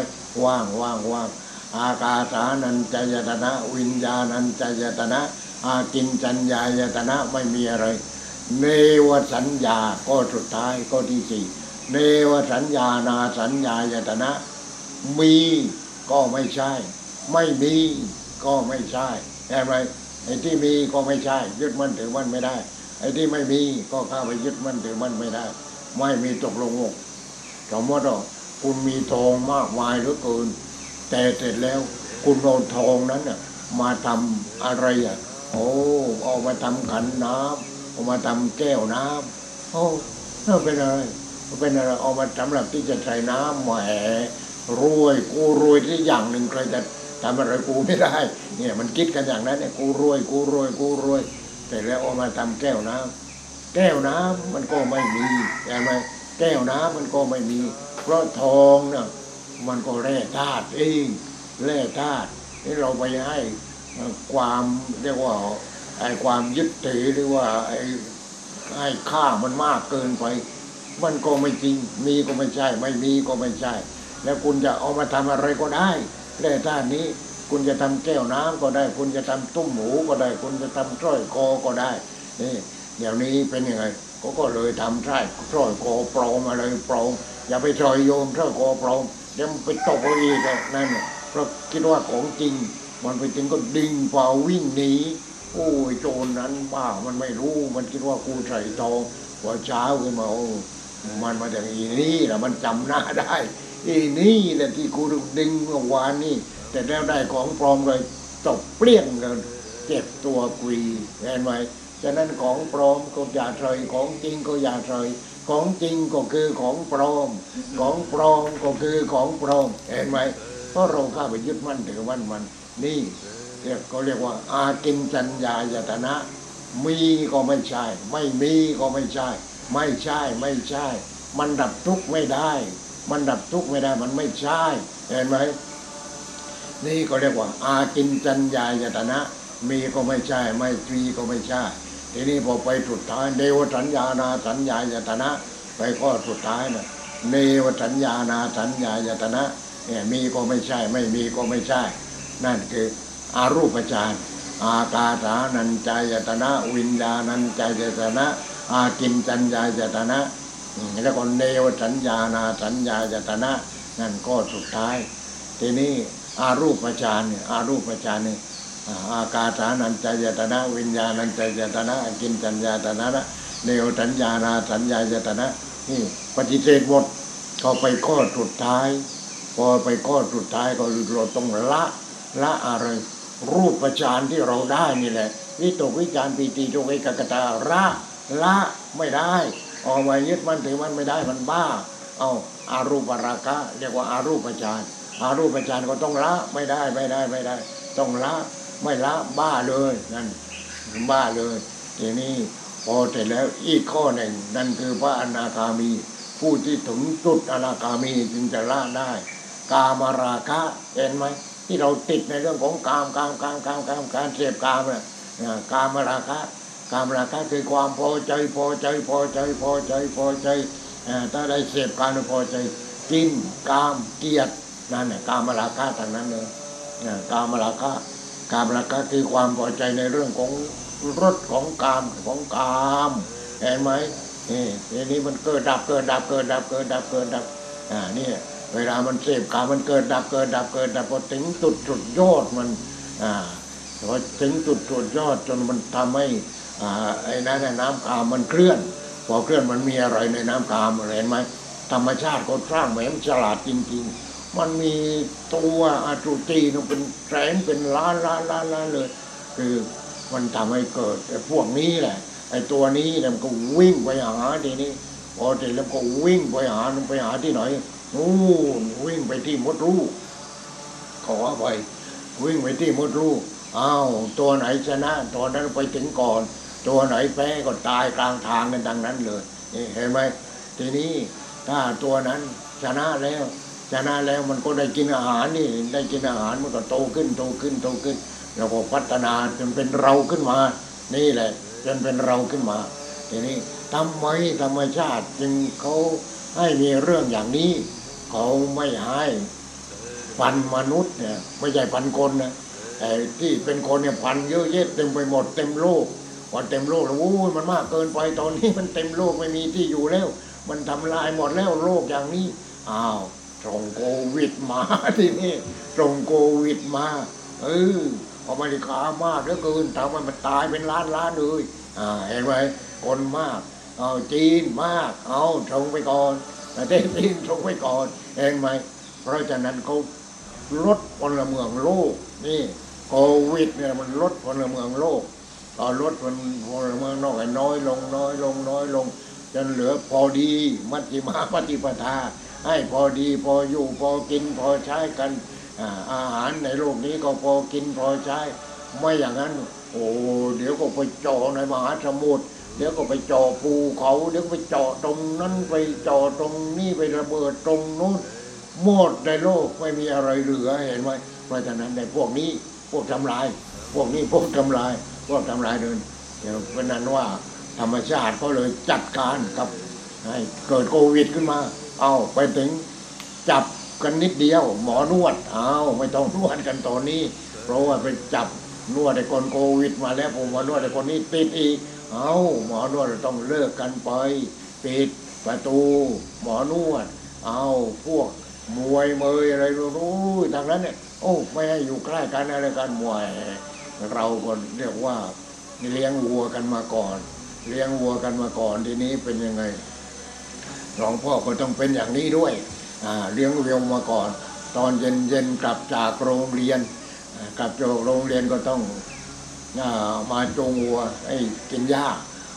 ว่างว่างว่างอากาสานัญจายตนะวิญญาณัญจายตนะอากินจัญญายตนะไม่มีอะไรเนวสัญญาก็สุดท้ายก็ที่สี่เนวสัญญานาสัญญายตนะมีก็ไม่ใช่ไม่มีก็ไม่ใช่เห็นไหมไอ้ที่มีก็ไม่ใช่ยึดมั่นถือมั่นไม่ได้ไอ้ที่ไม่มีก็เข้าไปยึดมั่นถือมั่นไม่ได้ไม่มีตกลงอกสมมติว่าคุณมีทองมากมายเหลือเกินแต่เสร็จแล้วคุณเอาทองนั้นน่ะมาทำอะไรอ่ะโอ้เอามาทำขันน้ำเอามาทำแก้วน้ำโอ้นั่นเป็นอะไรเป็นอะไรเอามาสำหรับที่จะใส่น้ำแหมรวยกูรวยที่อย่างหนึ่งใครจะทำอะไรกูไม่ได้เนี่ยมันคิดกันอย่างนั้นเนี่ยกูรวยกูรวยกูรวยแต่แล้วเอามาทำแก้วน้ำแก้วน้ำมันก็ไม่มีใช่ไหมแก้วน้ำมันก็ไม่มีเพราะทองเนี่ยมันก็แร่ธาตุเองแร่ธาตุนี่เราไปให้ความเรียกว่าไอ้ความยึดถือหรือว่าไอ้ให้ค่ามันมากเกินไปมันก็ไม่จริงมีก็ไม่ใช่ไม่มีก็ไม่ใช่แล้วคุณจะเอามาทำอะไรก็ได้แร่ธาตุนี้คุณจะทำแก้วน้ำก็ได้คุณจะทำตุ้มหมูก็ได้คุณจะทำสร้อยคอก็ได้นี่เดี๋ยวนี้เป็นยังไงก็ก็เลยทำสร้อยสร้อยคอปลอมอะไรปลอมอย่าไปสร้อยโยมสร้อยคอปลอมเดี๋ยวไปตกเอาอีกนั่นเนี่ยเพราะคิดว่าของจริงมันไปถึงก็ดึงฝ่าวิ่งหนีโอ้ยโจรนั้นบ้ามันไม่รู้มันคิดว่ากูใส่ทองพอเช้าขึ้นมาโอ้มันมาจากอีนี่แหละมันจำหน้าได้อีนี่แหละที่กูดึงเมื่อวานนี่แต่แล้วได้ของปลอมเลยตกเปรี้ยงเลยเจ็บตัวกุยเห็นไหมฉะนั้นของปลอมก็อย่าใส่ของจริงก็อย่าใส่ของจริงก็คือของปลอมของปลอมก็คือของปลอมเห็นไหมเพราะเราข้าไปยึดมั่นถือมั่นมันนี่เรียกเขาเรียกว่าอากินจัญญายตนะมีก็ไม่ใช่ไม่มีก็ไม่ใช่ไม่ใช่ไม่ใช่มันดับทุกข์ไม่ได้มันดับทุกข์ไม่ได้มันไม่ใช่เห็นไหมนี่เขาเรียกว่าอากินจัญญายตนะมีก็ไม่ใช่ไม่มีก็ไม่ใช่ทีนี้พอไปสุดท้ายเนวสัญญานาสัญญายตนะไปข้อสุดท้ายน่ะเนวสัญญานาสัญญายตนะเนี่ยมีก็ไม่ใช่ไม่มีก็ไม่ใช่นั่นคืออารูปฌานอากาสานัญจายตนะวิญญาณัญจายตนะอากินจัญญายตนะแล้วก็เนวสัญญานาสัญญายตนะนั่นก็สุดท้ายทีนี้อารูปฌานเนี่ยอารูปฌานเนี่ยอากาสานัญจายตนะวิญญาณัญจายตนะอากินจัญญายตนะเนวสัญญานาสัญญายตนะนี่ปฏิเสธหมดเข้าไปข้อสุดท้ายพอไปข้อสุดท้ายก็เราต้องละละอะไรรูปฌานที่เราได้นี่แหละวิตกวิจารปีติโยกิกกตาละละไม่ได้ออกมายึดมันถือมันไม่ได้มันบ้าเอาอารูปราคะเรียกว่าอารูปฌานอารูปฌานก็ต้องละไม่ได้ไม่ได้ไม่ได้ต้องละไม่ละบ้าเลยนั่นบ้าเลยทีนี้พอเสร็จแล้วอีกข้อหนึ่งนั่นคือพระอนาคามีผู้ที่ถึงจุดอนาคามีจึงจะละได้กามราคะเห็นไหมที่เราติดในเรื่องของกามกามกามกามกามการเสพกามเนี่ยกามราคะกามราคะคือความพอใจพอใจพอใจพอใจพอใจถ้าได้เสพกามพอใจกินกามเกียรติ นั่นน่ะกามราคะทางนั้นเลยนะกามราคะกามราคะคือความพอใจในเรื่องของรสของกามของกามเห็นไหมนี่อันนี้มันเกิดดับเกิดดับเกิดดับเกิดดับเกิดดับอ่านี่เวลามันเสพกามมันเกิดดับเกิดดับเกิดดับพอถึงจุดจุดยอดมันอ่าพอถึงจุดจุดยอดจนมันทำให้อ่าไอ้นั้นน้ำกามมันเคลื่อนพอเคลื่อนมันมีอะไรในน้ำกามเห็นไหมธรรมชาติเขาสร้างแหมฉลาดจริงๆมันมีตัวอสุจิมันเป็นแสนเป็นล้านล้านล้านล้านเลยคือมันทำให้เกิดไอ้พวกนี้แหละไอ้ตัวนี้มันก็วิ่งไปหาทีนี้พอเสร็จแล้วก็วิ่งไปหาไปหาที่ไหนนู่นวิ่งไปที่มดลูกขอไปวิ่งไปที่มดลูกอ้าวตัวไหนชนะตัวนั้นไปถึงก่อนตัวไหนแพ้ก็ตายกลางทางกันดังนั้นเลยเห็นไหมทีนี้ถ้าตัวนั้นชนะแล้วชนะแล้วมันก็ได้กินอาหารนี่ได้กินอาหารมันก็โตขึ้นโตขึ้นโตขึ้นแล้วก็พัฒนาจนเป็นเราขึ้นมานี่แหละจนเป็นเราขึ้นมาทีนี้ทำไมธรรมชาติจึงเขาให้มีเรื่องอย่างนี้เขาไม่ให้พันมนุษย์เนี่ยไม่ใช่พันคนนะไอ้ที่เป็นคนเนี่ยพันเยอะแยะเต็มไปหมดเต็มโลกพอเต็มโลกแล้วโอ้ยมันมากเกินไปตอนนี้มันเต็มโลกไม่มีที่อยู่แล้วมันทำลายหมดแล้วโลกอย่างนี้อ้าวส่งโควิดมาที่นี่ส่งโควิดมาเอออเมริกามากเหลือเกินทำให้มันตายเป็นล้านล้านเลยอ่าเห็นไหมคนมากเอาจีนมากเอาส่งไปก่อนประเทศจีนส่งไปก่อนเห็นไหมเพราะฉะนั้นเขาลดพลเมืองโลกนี่โควิดเนี่ยมันลดพลเมืองโลกตอนลดมันพลเมืองนอกน้อยลงน้อยลงน้อยลงจนเหลือพอดีมัชฌิมาปฏิปทาให้พอดีพออยู่พอกินพอใช้กันอาหารในโลกนี้ก็พอกินพอใช้ไม่อย่างนั้นโอ้เดี๋ยวก็ไปเจาะในมหาสมุทรเดี๋ยวก็ไปเจาะภูเขาเดี๋ยวไปเจาะตรงนั้นไปเจาะตรงนี้ไประเบิดตรงนู้นหมดในโลกไม่มีอะไรเหลือเห็นไหมเพราะฉะนั้นในพวกนี้พวกทำลายพวกนี้พวกทำลายพวกทำลายเดินเพราะนั้นว่าธรรมชาติก็เลยจัดการกับให้เกิดโควิดขึ้นมาเอาไปถึงจับกันนิดเดียวหมอนวดเอาไม่ต้องนวดกันตอนนี้เพราะว่าไปจับนวดไอ้คนโควิดมาแล้วผมมานวดไอ้คนนี้ติดอีกเอาหมอนวดต้องเลิกกันไปปิดประตูหมอนวดเอาพวกมวยเมยอะไรรู้ๆทางนั้นเนี่ยโอ้ไม่ให้อยู่ใกล้กันอะไรกันมวยเราก็เรียกว่าเลี้ยงวัวกันมาก่อนเลี้ยงวัวกันมาก่อนทีนี้เป็นยังไงหลวงพ่อก็ต้องเป็นอย่างนี้ด้วยเลี้ยงเร็วมาก่อนตอนเย็นเย็นกลับจากโรงเรียนกลับจากโรงเรียนก็ต้องมาจงวัวให้กินหญ้า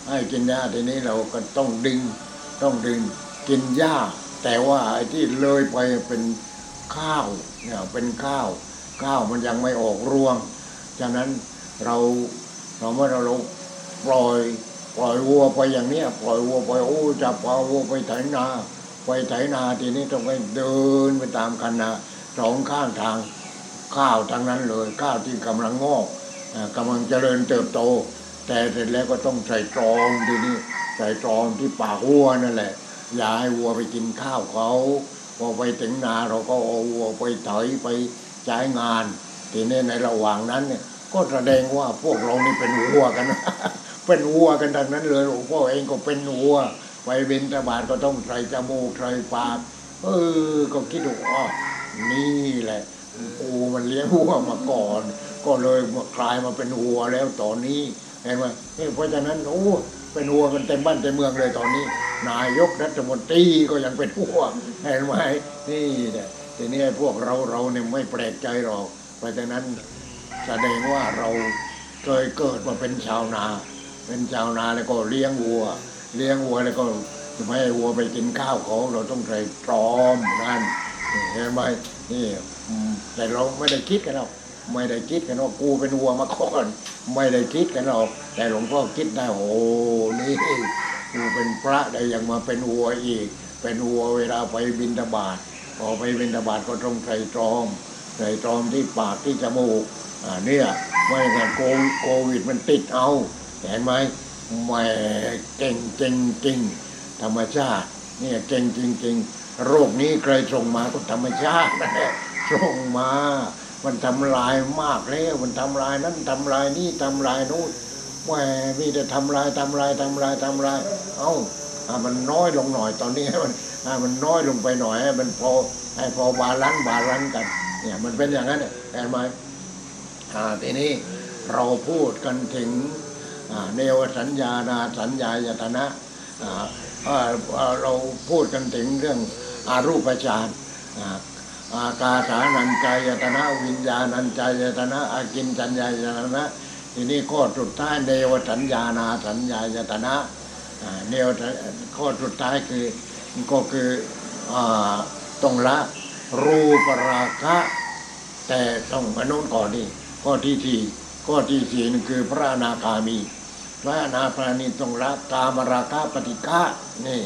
ให้กินหญ้าทีนี้เราก็ต้องดึงต้องดึงกินหญ้าแต่ว่าไอ้ที่เลยไปเป็นข้าวเนี่ยเป็นข้าวข้าวมันยังไม่ออกรวงฉะนั้นเราเราเมื่อเราปล่อยปล่อยวัวไปอย่างนี้ปล่อยวัวไปโอ้จับเอาวัวไปไถนาไปไถนาทีนี้ต้องไปเดินไปตามคันนาสองข้างทางข้าวทั้งนั้นเลยข้าวที่กำลังงอกกำลังเจริญเติบโตแต่เสร็จแล้วก็ต้องใส่ตรองทีนี้ใส่ตรองที่ปากวัวนั่นแหละอย่าให้วัวไปกินข้าวเขาพอไปถึงนาเราก็เอาวัวไปไถไปใช้งานทีนี้ในระหว่างนั้นเนี่ยก็แสดงว่าพวกเรานี่เป็นวัวกันเป็นวัวกันทั้งนั้นเลยหลวงพ่อเองก็เป็นวัวไปบิณฑบาตก็ต้องใส่จมูกใส่ปากเออก็คิดดูอ๋อนี่แหละกูมันเลี้ยงวัวมาก่อนก็เลยกลายมาเป็นวัวแล้วตอนนี้เห็นไหมเพราะฉะนั้นโอ้เป็นวัวกันเต็มบ้านเต็มเมืองเลยตอนนี้นายกรัฐมนตรีก็ยังเป็นวัวเห็นไหมนี่แหละทีนี้พวกเราเราเนี่ยไม่แปลกใจหรอกเพราะฉะนั้นแสดงว่าเราเคยเกิดมาเป็นชาวนาเป็นชาวนาแล้วก็เลี้ยงวัวเลี้ยงวัวแล้วก็ไม่ให้วัวไปกินข้าวของเราต้องใส่ตรอมนั่นเห็นไหมนี่แต่เราไม่ได้คิดกันหรอกไม่ได้คิดกันว่ากูเป็นวัวมาก่อนไม่ได้คิดกันหรอกแต่หลวงพ่อคิดได้โอ้นี่กูเป็นพระได้ยังมาเป็นวัวอีกเป็นวัวเวลาไปบิณฑบาตพอไปบิณฑบาตก็ต้องใส่ตรอมใส่ตรอมที่ปากที่จมูกอ่าเนี่ยไม่งั้นโควิดมันติดเอาเห็นไหมแหมเก่งจริงจริงธรรมชาติเนี่ยเก่งจริงจริง โรคนี้ใครส่งมาก็ธรรมชาติส่งมามันทำลายมากแล้วมันทำลายนั้นทำลายนี่ทำลายนู้นแหมมีแต่ทำลายทำลายทำลายทำลายเอ้ามันน้อยลงหน่อยตอนนี้มันมันน้อยลงไปหน่อยมันพอให้พอบาลานซ์บาลานซ์กันเนี่ยมันเป็นอย่างนั้นเนี่ยเห็นไหมทีนี้เราพูดกันถึงเนวสัญญานาสัญญายตนะเราพูดกันถึงเรื่องอรูปฌานอากาสานัญจายตนะวิญญาณัญจายตนะอากินจัญญายตนะทีนี้ข้อสุดท้ายเนวสัญญานาสัญญายตนะเนวข้อสุดท้ายคือก็คือตรงละรูปราคะแต่ต้องอนุนก่อนนี่ข้อที่สี่ข้อที่สี่นั่นคือพระอนาคามีพระอนาคามีต้องละกามราคะปฏิฆะนี่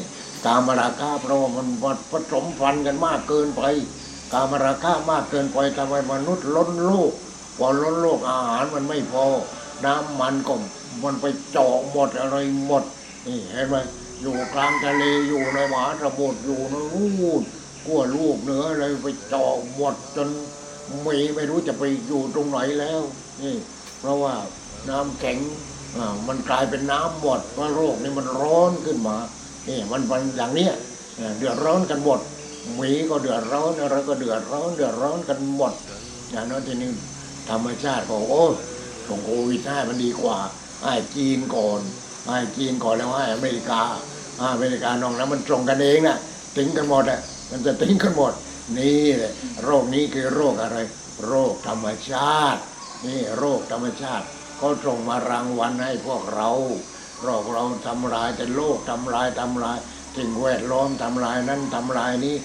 กามราคะเพราะว่ามันผสมพันกันมากเกินไปกามราคะมากเกินไปทำให้มนุษย์ล้นโลกพอล้นโลกอาหารมันไม่พอน้ำมันก็มันไปเจาะหมดอะไรหมดนี่เห็นไหมอยู่กลางทะเลอยู่ในมหาสมุทรอยู่ในรูดกั้วลูกเหนืออะไรไปเจาะหมดจนไม่ไม่รู้จะไปอยู่ตรงไหนแล้วนี่เพราะว่าน้ำแข็งมันกลายเป็นน้ำหมดเพราะโรคนี่มันร้อนขึ้นมานี่มันเป็นอย่างนี้เดือดร้อนกันหมดหมีก็เดือดร้อนอะไรก็เดือดร้อนเดือดร้อนกันหมดอย่างนั้นทีนี้ธรรมชาติของโอ้ของโควิดได้มันดีกว่าให้จีนก่อนให้จีนก่อนแล้วให้อเมริกาอเมริกาน้องแล้วมันตรงกันเองนะติ้งกันหมดอ่ะมันจะติ้งกันหมดนี่แหละโรคนี้คือโรคอะไรโรคธรรมชาตินี่โรคธรรมชาติก็ส่งมารางวัลให้พวกเราโรคเราทำลายแต่โลกทำลายทำลายสิ่งแวดล้อมทำลายนั้นทำลายนี้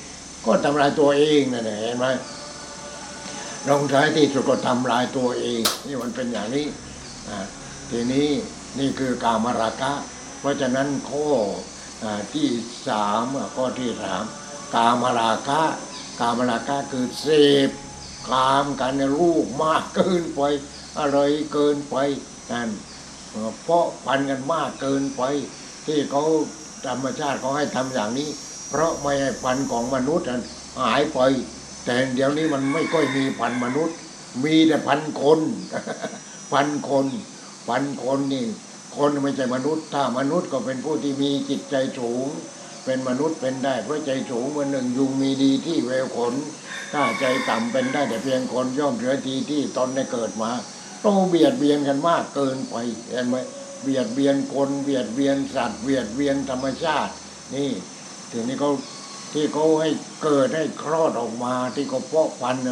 ก็ทำลายตัวเองนั่นเห็นไหมลงท้ายที่สุดก็ทำลายตัวเองนี่มันเป็นอย่างนี้ทีนี้นี่คือกามราคะเพราะฉะนั้นข้อที่สามข้อที่สามกามราคะกามราคะคือเสพกามกันในรูปมากเกินไปอะไรเกินไปนั่นเพราะพันกันมากเกินไปที่เขาธรรมชาติเขาให้ทำอย่างนี้เพราะไม่ให้พันของมนุษย์หายไปแต่เดี๋ยวนี้มันไม่ค่อยมีพันมนุษย์มีแต่พันคนพันคนพันคนนี่คนไม่ใช่มนุษย์ถ้ามนุษย์ก็เป็นผู้ที่มีจิตใจสูงเป็นมนุษย์เป็นได้เพราะใจสูงเหมือนหนึ่งยุงมีดีที่เวลขนถ้าใจต่ำเป็นได้แต่เพียงคนย่อมเหลือดีที่ตนได้เกิดมาต้องเบียดเบียนกันมากเกินไปเห็นไหมเบียดเบียนคนเบียดเบียนสัตว์เบียดเบียนธรรมชาตินี่ทีนี้เขาที่เขาให้เกิดให้คลอดออกมาที่เขาเพาะพันธุ์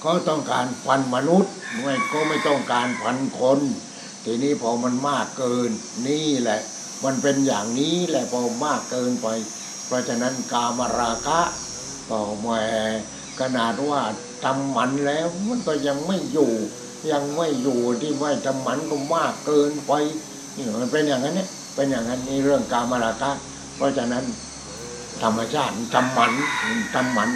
เขาต้องการพันมนุษย์ไม่ก็ไม่ต้องการพันคนทีนี้พอมันมากเกินนี่แหละมันเป็นอย่างนี้แหละพอมากเกินไปเพราะฉะนั้นกามราคะก็แหมขนาดว่าทำหมันแล้วมันก็ยังไม่อยู่ยังไม่อยู่ที่ไม่ทำหมันก็มากเกินไปนี่มันเป็นอย่างนั้นเนี่ยเป็นอย่างนั้นนี่เรื่องกามราคะเพราะฉะนั้นธรรมชาติทำหมันทำหมัน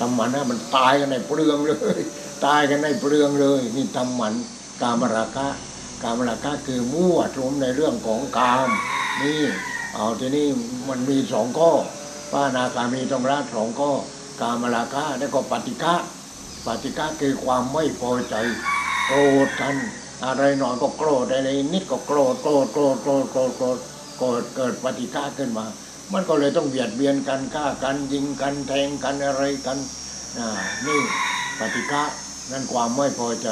ทำหมันนะมันตายกันในเปลืองเลยตายกันในเปลืองเลยนี่ทำหมันกามราคะกามราคะคือมั่วสุมในเรื่องของกามนี่เอาทีนี้มันมีสองข้อพระอนาคามีต้องละสองข้อกามราคะแล้วก็ปฏิฆะปฏิฆะคือความไม่พอใจโกรธกันอะไรหน่อยก็โกรธอะไรนิดก็โกรธโกรธโกรธโกรธโกรธโกรธโกรธเกิดปฏิฆะขึ้นมามันก็เลยต้องเบียดเบียนกันฆ่ากันยิงกันแทงกันอะไรกันนี่ปฏิฆะนั่นความไม่พอใจ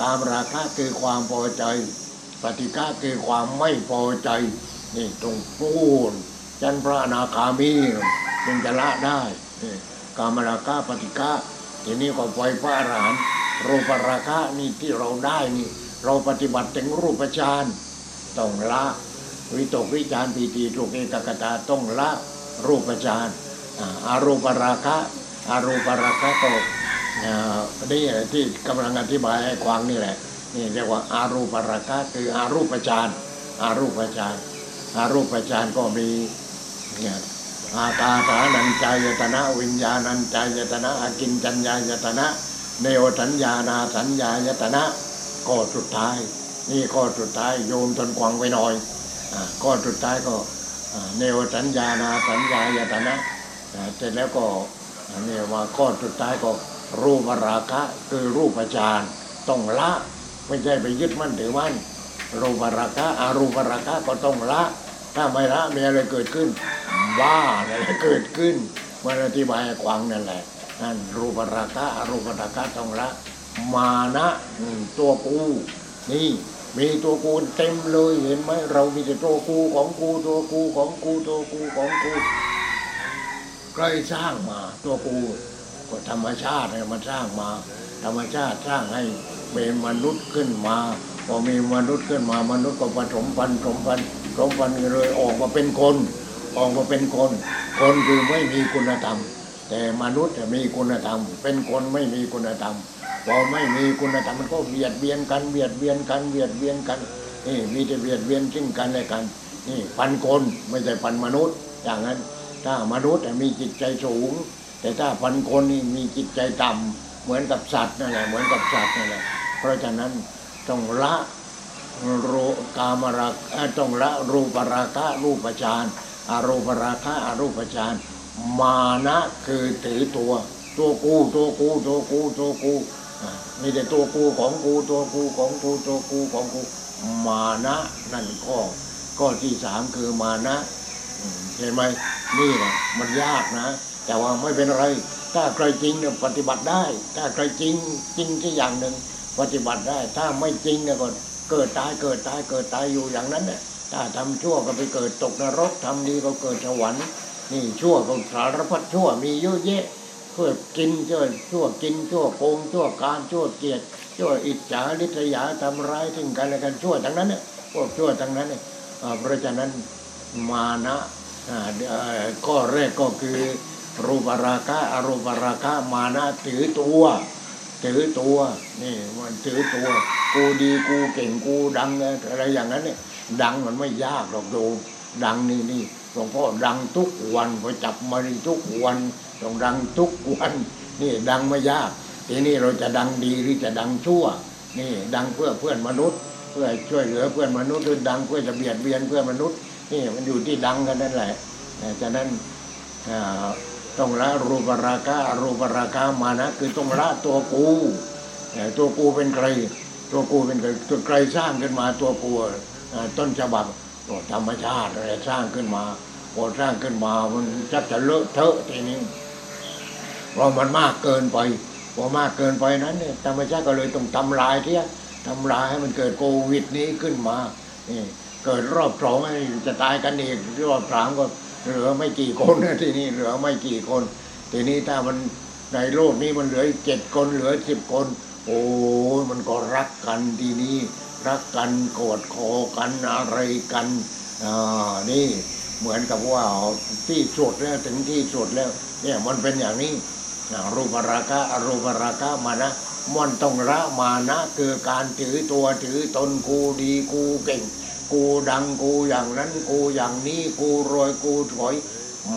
กามราคะคือความพอใจปฏิฆะคือความไม่พอใจนี่ตรงพูนจันพระอนาคามีจึงจะละได้กามราคะปฏิฆะทีนี้ก็ไปพระอรหันต์รูปราคะนี่ที่เราได้นี่เราปฏิบัติถึงรูปฌานต้องละวิตกวิจารปีติทุกขเอกคตาต้องละรูปฌานอารูปราคะอารูปราคะก็นี่ที่กำลังอธิบายให้ฟังนี่แหละนี่เรียกว่าอารูปราคะคืออารูปฌานอารูปฌานอารูปฌานก็มีอากาสานัญจายตนะวิญญาณัญจายตนะอากินจัญญายตนะเนวสัญญานาสัญญายตนะข้อสุดท้ายนี่ข้อสุดท้ายโยมทนขวางไว้หน่อยข้อสุดท้ายก็เนวสัญญานาสัญญายตนะ เสร็จแล้วก็เนี่ยว่าก้อนสุดท้ายก็รูปราคะคือรูปฌานต้องละไม่ใช่ไปยึดมั่นถือมั่นรูปราคะอรูปราคะก็ต้องละถ้าไม่ละมีอะไรเกิดขึ้นบ้าอะไรเกิดขึ้นมันอธิบายขวางนั่นแหละนั่นรูปราคะอรูปราคะต้องละมานะตัวกูนี่มีตัวกูเต็มเลยเห็นไหมเรามีแต่ตัวกูของกูตัวกูของกูตัวกูของกูใครสร้างมาตัวกูก็ธรรมชาติเนี่ยมันสร้างมาธรรมชาติสร้างให้เป็นมนุษย์ขึ้นมาพอมีมนุษย์ขึ้นมามนุษย์ก็ผสมพันธุ์ผสมพันธุ์ผสมพันธุ์เลยออกมาเป็นคนออกมาเป็นคนคนคือไม่มีคุณธรรมแต่มนุษย์มีคุณธรรมเป็นคนไม่มีคุณธรรมพอไม่มีคุณธรรมมันก็เบียดเบียนกันเบียดเบียนกันเบียดเบียนกันนี่มีแต่เบียดเบียนซึ่งกันและกันนี่พันคนไม่ใช่พันมนุษย์อย่างนั้นถ้ามนุษย์มีจิตใจสูงแต่ถ้าพันคนนี่มีจิตใจต่ำเหมือนกับสัตว์นั่นแหละเหมือนกับสัตว์นั่นแหละเพราะฉะนั้นต้องละรูกามราคะต้องละรูปราคะรูปฌานอรูปราคะอรูปฌานมานะคือถือตัวตัวกูตัวกูตัวกูตัวกูมีแต่ตัวกูของกูตัวกูของกูตัวกูของกูมานะนั่นก็ก็ที่สามคือมานะเห็นไหมนี่แหละมันยากนะแต่ว่าไม่เป็นไรถ้าใครจริงเนี่ยปฏิบัติได้ถ้าใครจริงจริงที่อย่างหนึ่งปฏิบัติได้ถ้าไม่จริงเนี่ยก็เกิดตายเกิดตายเกิดตายอยู่อย่างนั้นเนี่ยถ้าทำชั่วก็ไปเกิดตกนรกทำดีก็เกิดสวรรค์นี่ชั่วก็สารพัดชั่วมีเยอะแยะชั่วกินชั่วชั่วกินชั่วโกงชั่วการชั่วเกียรติชั่วอิจฉาริษยาทำร้ายถึงกันและกันชั่วทั้งนั้นเนี่ยพวกชั่วทั้งนั้นเนี่ยเพราะฉะนั้นมานะข้อแรกก็คือรูปราคะอรูปราคะมานะถือตัวถือตัวนี่มันถือตัวกูดีกูเก่งกูดังอะไรอย่างนั้นเนี่ยดังมันไม่ยากหรอกโยมดังนี่นี่หลวงพ่อดังทุกวันพอจับมาทุกวันต้องดังทุกวันนี่ดังไม่ยากทีนี้เราจะดังดีหรือจะดังชั่วนี่ดังเพื่อเพื่อนมนุษย์เพื่อช่วยเหลือเพื่อนมนุษย์หรือดังเพื่อจะเบียดเบียนเพื่อนมนุษย์นี่มันอยู่ที่ดังกันนั่นแหละฉะนั้นต้องละรูปราคะอรูปราคะมานะคือต้องละตัวกูตัวกูเป็นใครตัวกูเป็นใครตัวใครสร้างขึ้นมาตัวกูต้นฉบับธรรมชาติอะไรสร้างขึ้นมาพอสร้างขึ้นมามันจับจะเลอะเทอะทีนี้เพราะมันมากเกินไปพอมากเกินไปนั้นเนี่ยธรรมชาติก็เลยต้องทำลายเที่ยทำลายให้มันเกิดโควิดนี้ขึ้นมานี่เกิดรอบสองจะตายกันอีกรอบสามก็เหลือไม่กี่คนนะทีนี้เหลือไม่กี่คนทีนี้ถ้ามันในโลกนี้มันเหลือเจ็ดคนเหลือสิบคนโอ้มันก็รักกันทีนี้รักกันกอดคอกันอะไรกันอ่านี่เหมือนกับว่าที่สุดแล้วถึงที่สุดแล้วเนี่ยมันเป็นอย่างนี้รูปราคะอรูปราคะมานะมันต้องละมานะคือการถือตัวถือตนกูดีกูเก่งกูดังกูอย่างนั้นกูอย่างนี้กูรวยกูถอย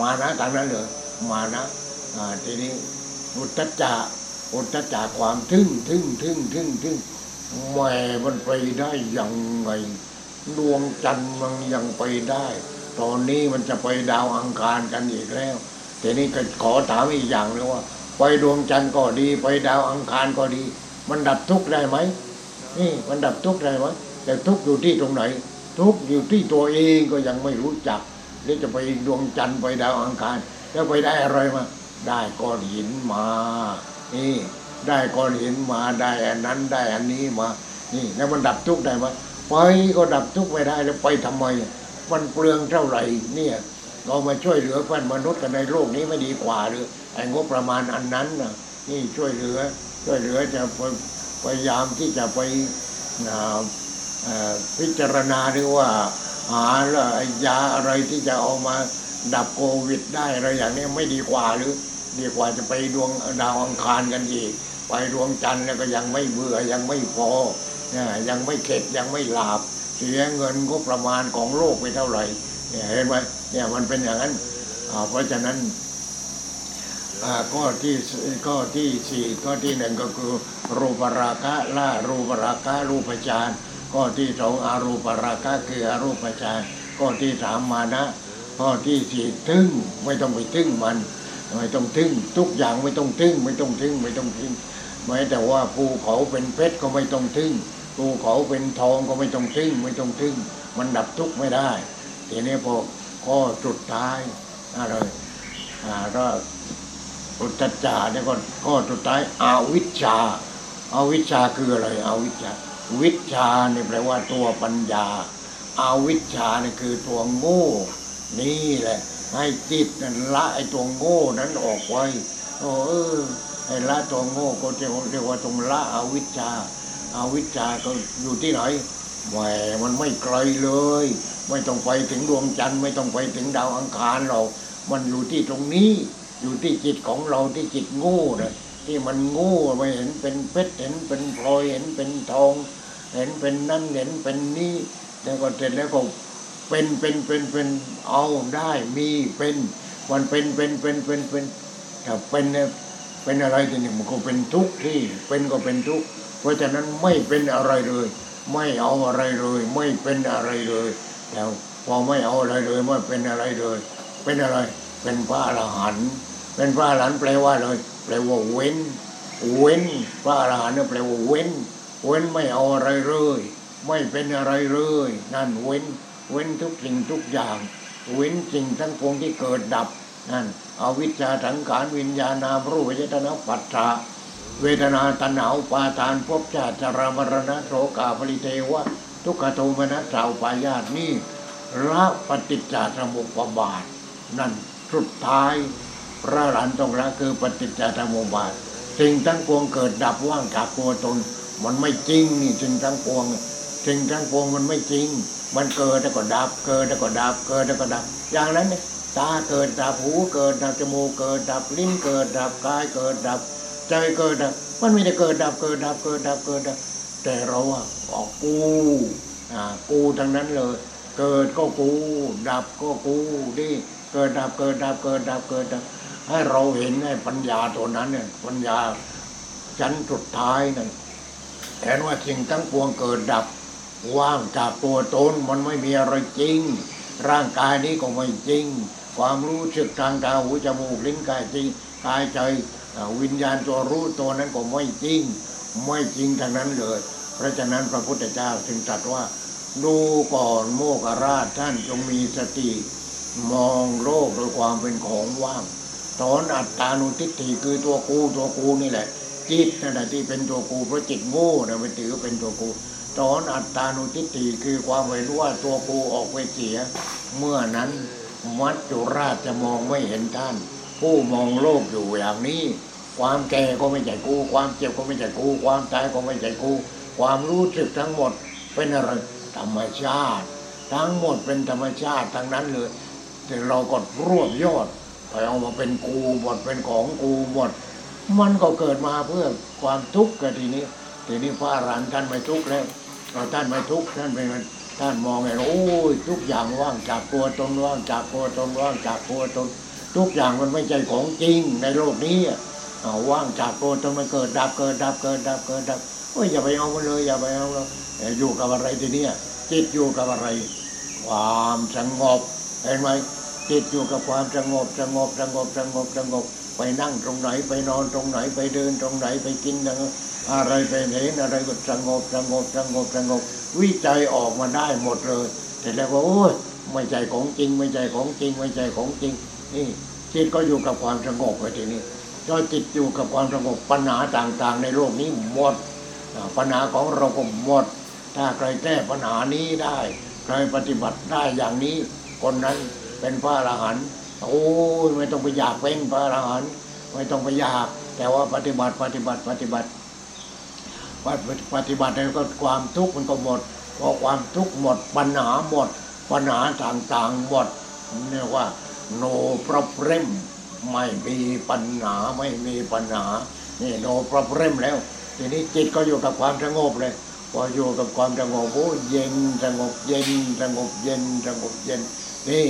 มานะทางนั้นเลยมานะอ่าทีนี้อุตตจาอุตตจาความทึ่งทึ่งทึ่งทึ่งทึ่งแม่มันไปได้ยังไงดวงจันทร์มันยังไปได้ตอนนี้มันจะไปดาวอังคารกันอีกแล้วทีนี้ก็ขอถามอีกอย่างเลยว่าไปดวงจันทร์ก็ดีไปดาวอังคารก็ดีมันดับทุกข์ได้ไหมนี่มันดับทุกข์ได้ไหมแต่ทุกข์อยู่ที่ตรงไหนทุกข์อยู่ที่ตัวเองก็ยังไม่รู้จักแล้วจะไปดวงจันทร์ไปดาวอังคารแล้วไปได้อะไรมาได้ก้อนหินมานี่ได้ก้อนหินมาได้อันนั้นได้อันนี้มานี่แล้วมันดับทุกข์ได้ไหมไปก็ดับทุกข์ไม่ได้แล้วไปทำไมมันเปลืองเท่าไหร่เนี่ยเรามาช่วยเหลือเพื่อนมนุษย์กันในโลกนี้ไม่ดีกว่าหรือไอ้งบประมาณอันนั้นนะนี่ช่วยเหลือช่วยเหลือจะพยายามที่จะไปพิจารณาหรือว่าหายาอะไรที่จะเอามาดับโควิดได้อะไรอย่างนี้ไม่ดีกว่าหรือดีกว่าจะไปดวงดาวอังคารกันอีกไปดวงจันทร์แล้วก็ยังไม่เบื่อยังไม่พอยังไม่เข็ดยังไม่หลับเสียเงินก็ประมาณของโลกไปเท่าไหร่เนี่ยเห็นไหมเนี่ยมันเป็นอย่างนั้นเพราะฉะนั้นข้อที่ข้อที่สี่ข้อที่หนึ่งก็คือรูปราคะละรูปราคะรูปฌานข้อที่สองอรูปราคะคืออรูปฌานข้อที่สามมานะข้อที่สี่ทึ่งไม่ต้องไปทึ่งมัน ไม่ต้องทึ่งทุกอย่างไม่ต้องทึ่งไม่ต้องทึ่งไม่ต้องทึ่งแม้แต่ว่าภูเขาเป็นเพชรก็ไม่ต้องทึ่งภูเขาเป็นทองก็ไม่ต้องทึ่งไม่ต้องทึ่งมันดับทุกข์ไม่ได้ทีนี้พอข้อสุดท้ายอะไรอ่าก็อุตตจาเนี่ยก็ข้อสุดท้ายอวิชชาอวิชชาคืออะไรอวิชชาวิชชาเนี่ยแปลว่าตัวปัญญาอวิชชาเนี่ยคือตัวโง่นี่แหละให้จิตนั้นละไอ้ตัวโง่นั้นออกไว้โอ้เออไอ้ละตัวโง่ก็จะเรียกว่าตรงละอวิชชาอวิชชาก็อยู่ที่ไหนแหมมันไม่ไกลเลยไม่ต้องไปถึงดวงจันทร์ไม่ต้องไปถึงดาวอังคารเรามันอยู่ที่ตรงนี้อยู่ที่จิตของเราที่จิตโง่นะที่มันโง่ไปเห็นเป็นเพชรเห็นเป็นพลอยเห็นเป็นทองเห็นเป็นนั่นเห็นเป็นนี่แล้วก็เสร็จแล้วก็เป็นเป็นเป็นเป็นเอาได้มีเป็นมันเป็นเป็นเป็นเป็นเป็นถ้าเป็นเป็นอะไรทีนี้มันก็เป็นทุกข์ที่เป็นก็เป็นทุกข์เพราะฉะนั้นไม่เป็นอะไรเลยไม่เอาอะไรเลยไม่เป็นอะไรเลยแล้วพอไม่เอาอะไรเลยไม่เป็นอะไรเลยเป็นอะไรเป็นพระอรหันต์เป็นพระอรหันต์แปลว่าอะไรแปลว่าเว้นเว้นพระอรหันต์เนี่ยแปลว่าเว้นเว้นไม่เอาอะไรเลยไม่เป็นอะไรเลยนั่นเว้นเว้นทุกสิ่งทุกอย่างเว้นสิ่งทั้งปวงที่เกิดดับนั่นอวิชชาสังขารวิญญาณนามรูปเวทนาปัจจาเวทนาตัณหาอุปาทานภพชาติชรามรณะโศกาปริเทวะทุกขโทมนัสสาวปายาสนี่ละปฏิจจสมุปบาทนั่นสุดท้ายพระอรหันต์ต้องละคือปฏิจจสมุปบาทสิ่งทั้งปวงเกิดดับว่างจากตัวตนมันไม่จริงนี่สิ่งทั้งปวงสิ่งทั้งปวงมันไม่จริงมันเกิดแล้วก็ดับเกิดแล้วก็ดับเกิดแล้วก็ดับอย่างนั้นเนี่ยตาเกิดดับหูเกิดดับจมูกเกิดดับลิ้นเกิดดับกายเกิดดับใจเกิดดับมันมีแต่เกิดดับเกิดดับเกิดดับเกิดดับแต่เราอ่ะบอกกูอ่ากูทั้งนั้นเลยเกิดก็กูดับก็กูดิเกิดดับเกิดดับเกิดดับเกิดดับให้เราเห็นให้ปัญญาตัวนั้นเนี่ยปัญญาชั้นสุดท้ายนั่นเห็นว่าสิ่งทั้งปวงเกิดดับว่างจากตัวตนมันไม่มีอะไรจริงร่างกายนี้ก็ไม่จริงความรู้สึกทางตาหูจมูกลิ้นกายจริงกายใจวิญญาณตัวรู้ตัวนั้นก็ไม่จริงไม่จริงทางนั้นเลยเพราะฉะนั้นพระพุทธเจ้าจึงตรัสว่าดูก่อนโมคราชท่านจงมีสติมองโลกโดยความเป็นของว่างถอนอัตตานุทิฏฐิคือตัวกูตัวกูนี่แหละจิตนั่นแหละที่เป็นตัวกูเพราะจิตโง่นะไปถือเป็นตัวกูถอนอัตตานุทิฏฐิคือความเห็นว่าตัวกูออกไปเสียเมื่อนั้นมัจจุราชจะมองไม่เห็นท่านผู้มองโลกอยู่อย่างนี้ความแก่ก็ไม่ใช่กูความเจ็บก็ไม่ใช่กูความตายก็ไม่ใช่กูความรู้สึกทั้งหมดเป็นอะไรธรรมชาติทั้งหมดเป็นธรรมชาติทั้งนั้นเลยแต่เราก็รวบยอดไปเอามาเป็นกูหมดเป็นของกูหมดมันก็เกิดมาเพื่อความทุกข์กันทีนี้ทีนี้พระอรหันต์ท่านไม่ทุกข์แล้วท่านไม่ทุกข์ท่านเป็นท่านมองเห็นโอ้ยทุกอย่างว่างจากตัวตนว่างจากตัวตนว่างจากตัวตนทุกอย่างมันไม่ใช่ของจริงในโลกนี้ว่างจากตัวตนมันเกิดดับเกิดดับเกิดดับเกิดดับโอ้ยอย่าไปเอามันเลยอย่าไปเอาเลยอยู่กับอะไรทีนี้จิตอยู่กับอะไรความสงบเห็นไหมจิตอยู่กับความสงบสงบสงบสงบสงบไปนั่งตรงไหนไปนอนตรงไหนไปเดินตรงไหนไปกินอะไรไปเห็นอะไรก็สงบสงบสงบสงบวิจัยออกมาได้หมดเลยแต่แล้วก็โอ้ยไม่ใช่ของจริงไม่ใช่ของจริงไม่ใช่ของจริงนี่จิตก็อยู่กับความสงบไปทีนี้ถ้าจิตอยู่กับความสงบปัญหาต่างๆในโลกนี้หมดปัญหาของเราก็หมดถ้าใครแก้ปัญหานี้ได้ใครปฏิบัติได้อย่างนี้คนนั้นเป็นพระอรหันต์โอ้ยไม่ต้องไปอยากเป็นพระอรหันต์ไม่ต้องไปอยากแต่ว่าปฏิบัติปฏิบัติปฏิบัติปฏิบัติแล้วก็ความทุกข์มันก็หมดพอความทุกข์หมดปัญหาหมดปัญหาต่างๆหมดเรียกว่าโนปรเปรมไม่มีปัญหาไม่มีปัญหานี่โนปรเปรมแล้วทีนี้จิตก็อยู่กับความสงบเลยพออยู่กับความสงบโอ้เย็นสงบเย็นสงบเย็นสงบเย็นนี่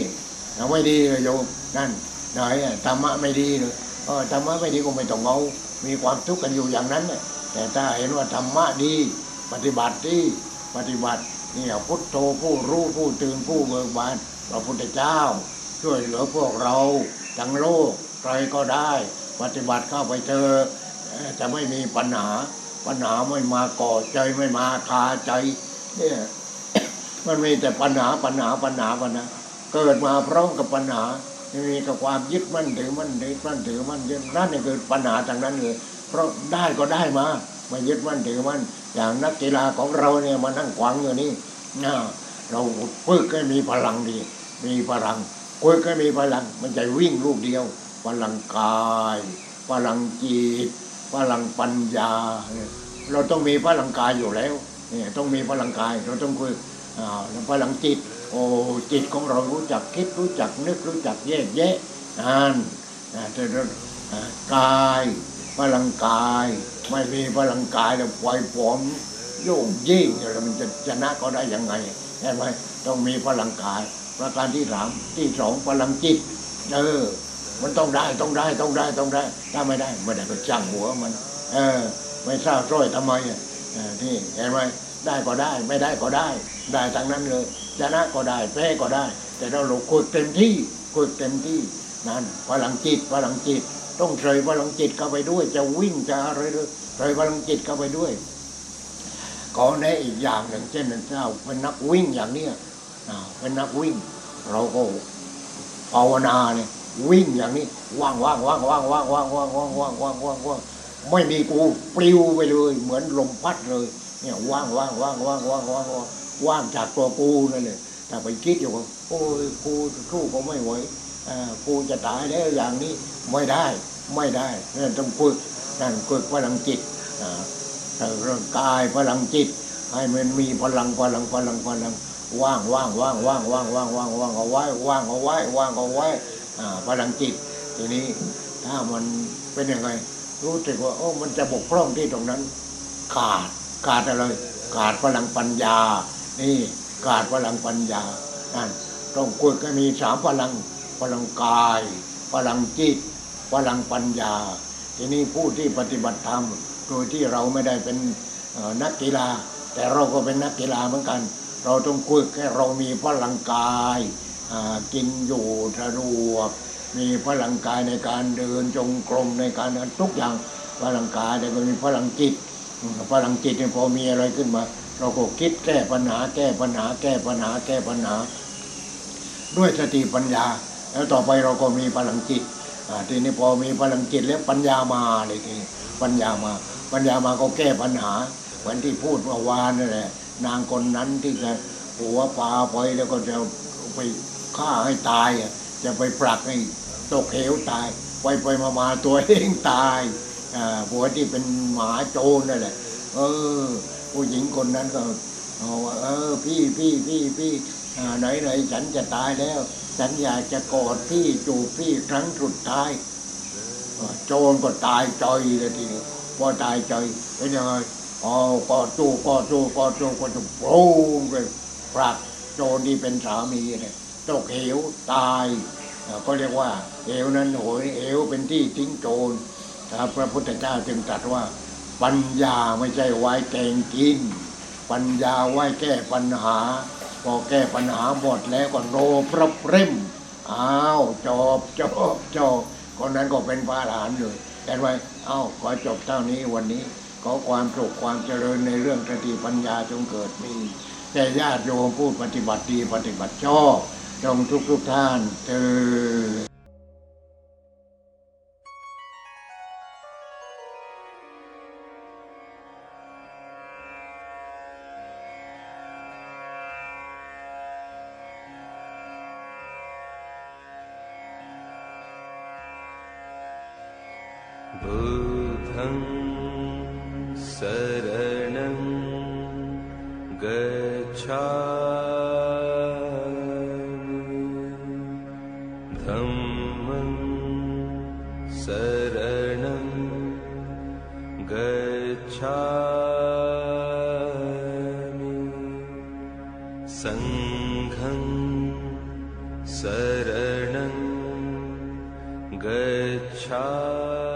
ไม่ดีเลยโยมนั่นไหนธรรมะไม่ดีเลยเออธรรมะไม่ดีก็ไม่ต้องเอามีความทุกข์กันอยู่อย่างนั้นแต่ถ้าเห็นว่าธรรมะดีปฏิบัติดีปฏิบัตินี่พุทโธผู้รู้ผู้ตื่นผู้เบิกบานพระพุทธเจ้าช่วยเหลือพวกเราทั้งโลก ใครก็ได้ปฏิบัติเข้าไปเถอะจะไม่มีปัญหาปัญหาไม่มาก่อใจไม่มาคาใจเนี่ยมันมีแต่ปัญหาปัญหาปัญหาปัญหาเกิดมาพร้อมกับปัญหามีกับความยึดมั่นถือมั่นยึดมั่นถือมั่นยึดนั่นนี่คือปัญหาทางนั้นเลยเพราะได้ก็ได้มาไม่ยึดมั่นถือมั่นอย่างนักกีฬาของเราเนี่ยมานั่งขวางอยู่นี่นะเราฝึกให้มีพลังดีมีพลังคุยก็มีพลังมันจะวิ่งลูกเดียวพลังกายพลังจิตพลังปัญญาเราต้องมีพลังกายอยู่แล้วเนี่ยต้องมีพลังกายเราต้องคุยอ่าพลังจิตโอ้จิตของเรารู้จักคิดรู้จักนึกรู้จักแยกแยะนั่นนะแต่กายพลังกายไม่มีพลังกายแล้วปล่อยผอมโยกยิ่งแล้วมันจะชนะก็ได้ยังไงเห็นไหมต้องมีพลังกายประการที่สามที่สองพลังจิตเออมันต้องได้ต้องได้ต้องได้ต้องได้ถ้าไม่ได้ไม่ได้ก็จ้างหัวมันเออไม่เศร้าร้อยทำไมอ่ะที่เห็นไหมได้ก็ได้ไม่ได้ก็ได้ได้ทางนั้นเลยชนะก็ได้แพ้ก็ได้แต่เราลงคุยเต็มที่คุยเต็มที่นั่นพลังจิตพลังจิตต้องใส่พลังจิตเข้าไปด้วยจะวิ่งจะอะไรเลยใส่พลังจิตเข้าไปด้วยก็ในอีกอย่างหนึ่งเช่นเจ้าเป็นนักวิ่งอย่างเนี้ยเป็นนักวิ่งเราก็ภาวนาเนี่ยวิ่งอย่างนี้ว่างว่างว่างว่างว่างว่างว่างว่างว่างว่างว่างว่างไม่มีกูปลิวไปเลยเหมือนลมพัดเลยเนี่ยว่างว่างว่างว่างว่างว่างว่างจากตัวกูนั่นเลยแต่ไปคิดอยู่ว่าโอ้ยกูสู้ก็ไม่ไหวอ่ากูจะตายแล้วอย่างนี้ไม่ได้ไม่ได้นั่นต้องฝึกนั่นฝึกพลังจิตอ่าร่างกายพลังจิตให้มันมีพลังพลังพลังพลังว่างว่างว่างว่างว่างว่างว่างว่างเอาไว้ว่างเอาไว้ว่างเอาไว้พลังจิตทีนี้ถ้ามันเป็นยังไงรู้สึกว่าโอ้มันจะบกพร่องที่ตรงนั้นขาดขาดอะไรขาดพลังปัญญานี่ขาดพลังปัญญานั่นต้องคุยก็มีสามพลังพลังกายพลังจิตพลังปัญญาทีนี้ผู้ที่ปฏิบัติธรรมโดยที่เราไม่ได้เป็นนักกีฬาแต่เราก็เป็นนักกีฬาเหมือนกันเราต้องคุยแค่เรามีพลังกายกินอยู่สะดวกมีพลังกายในการเดินจงกรมในการทุกอย่างพลังกายแต่ก็มีพลังจิตพลังจิตเนี่ยพอมีอะไรขึ้นมาเราก็คิดแก้ปัญหาแก้ปัญหาแก้ปัญหาแก้ปัญหาด้วยสติปัญญาแล้วต่อไปเราก็มีพลังจิตทีนี้พอมีพลังจิตแล้วปัญญามาเลยทีปัญญามาปัญญามาก็แก้ปัญหาเหมือนที่พูดเมื่อวานนั่นแหละนางคนนั้นที่จะหัวปลาไปแล้วก็จะไปฆ่าให้ตายจะไปปลักให้ตกเหวตายไปไปมามาตัวเองตายผัวที่เป็นหมาโจรนั่นแหละเออผู้หญิงคนนั้นก็เออพี่พี่พี่พี่ไหนไหนฉันจะตายแล้วฉันอยากจะกอดพี่จูบพี่ครั้งสุดท้ายโจรก็ตายจอยเลยทีนี้พอตายจอยเป็นยังไงอ๋อกอดจูบกอดจูบกอดจูบกอดจูบโอ้ยปลักโจรที่เป็นสามีเนี่ยตกเหวตายก็เรียกว่าเหวนั้นโหยเหวเป็นที่ทิ้งโจรพระพุทธเจ้าจึงตรัสว่าปัญญาไม่ใช่ไว้แกงกินปัญญาไว้แก้ปัญหาพอแก้ปัญหาหมดแล้วก็โนพระเร่มอ้าวจบจบจบคนนั้นก็เป็นพระอรหันต์เลยแต่ว่าอ้าวขอจบเท่านี้วันนี้ขอความสุขความเจริญในเรื่องสติปัญญาจงเกิดมีแต่ญาติโยมผู้ปฏิบัติดีปฏิบัติชอบจงทุกทุกท่านเจอSaranam Gacchami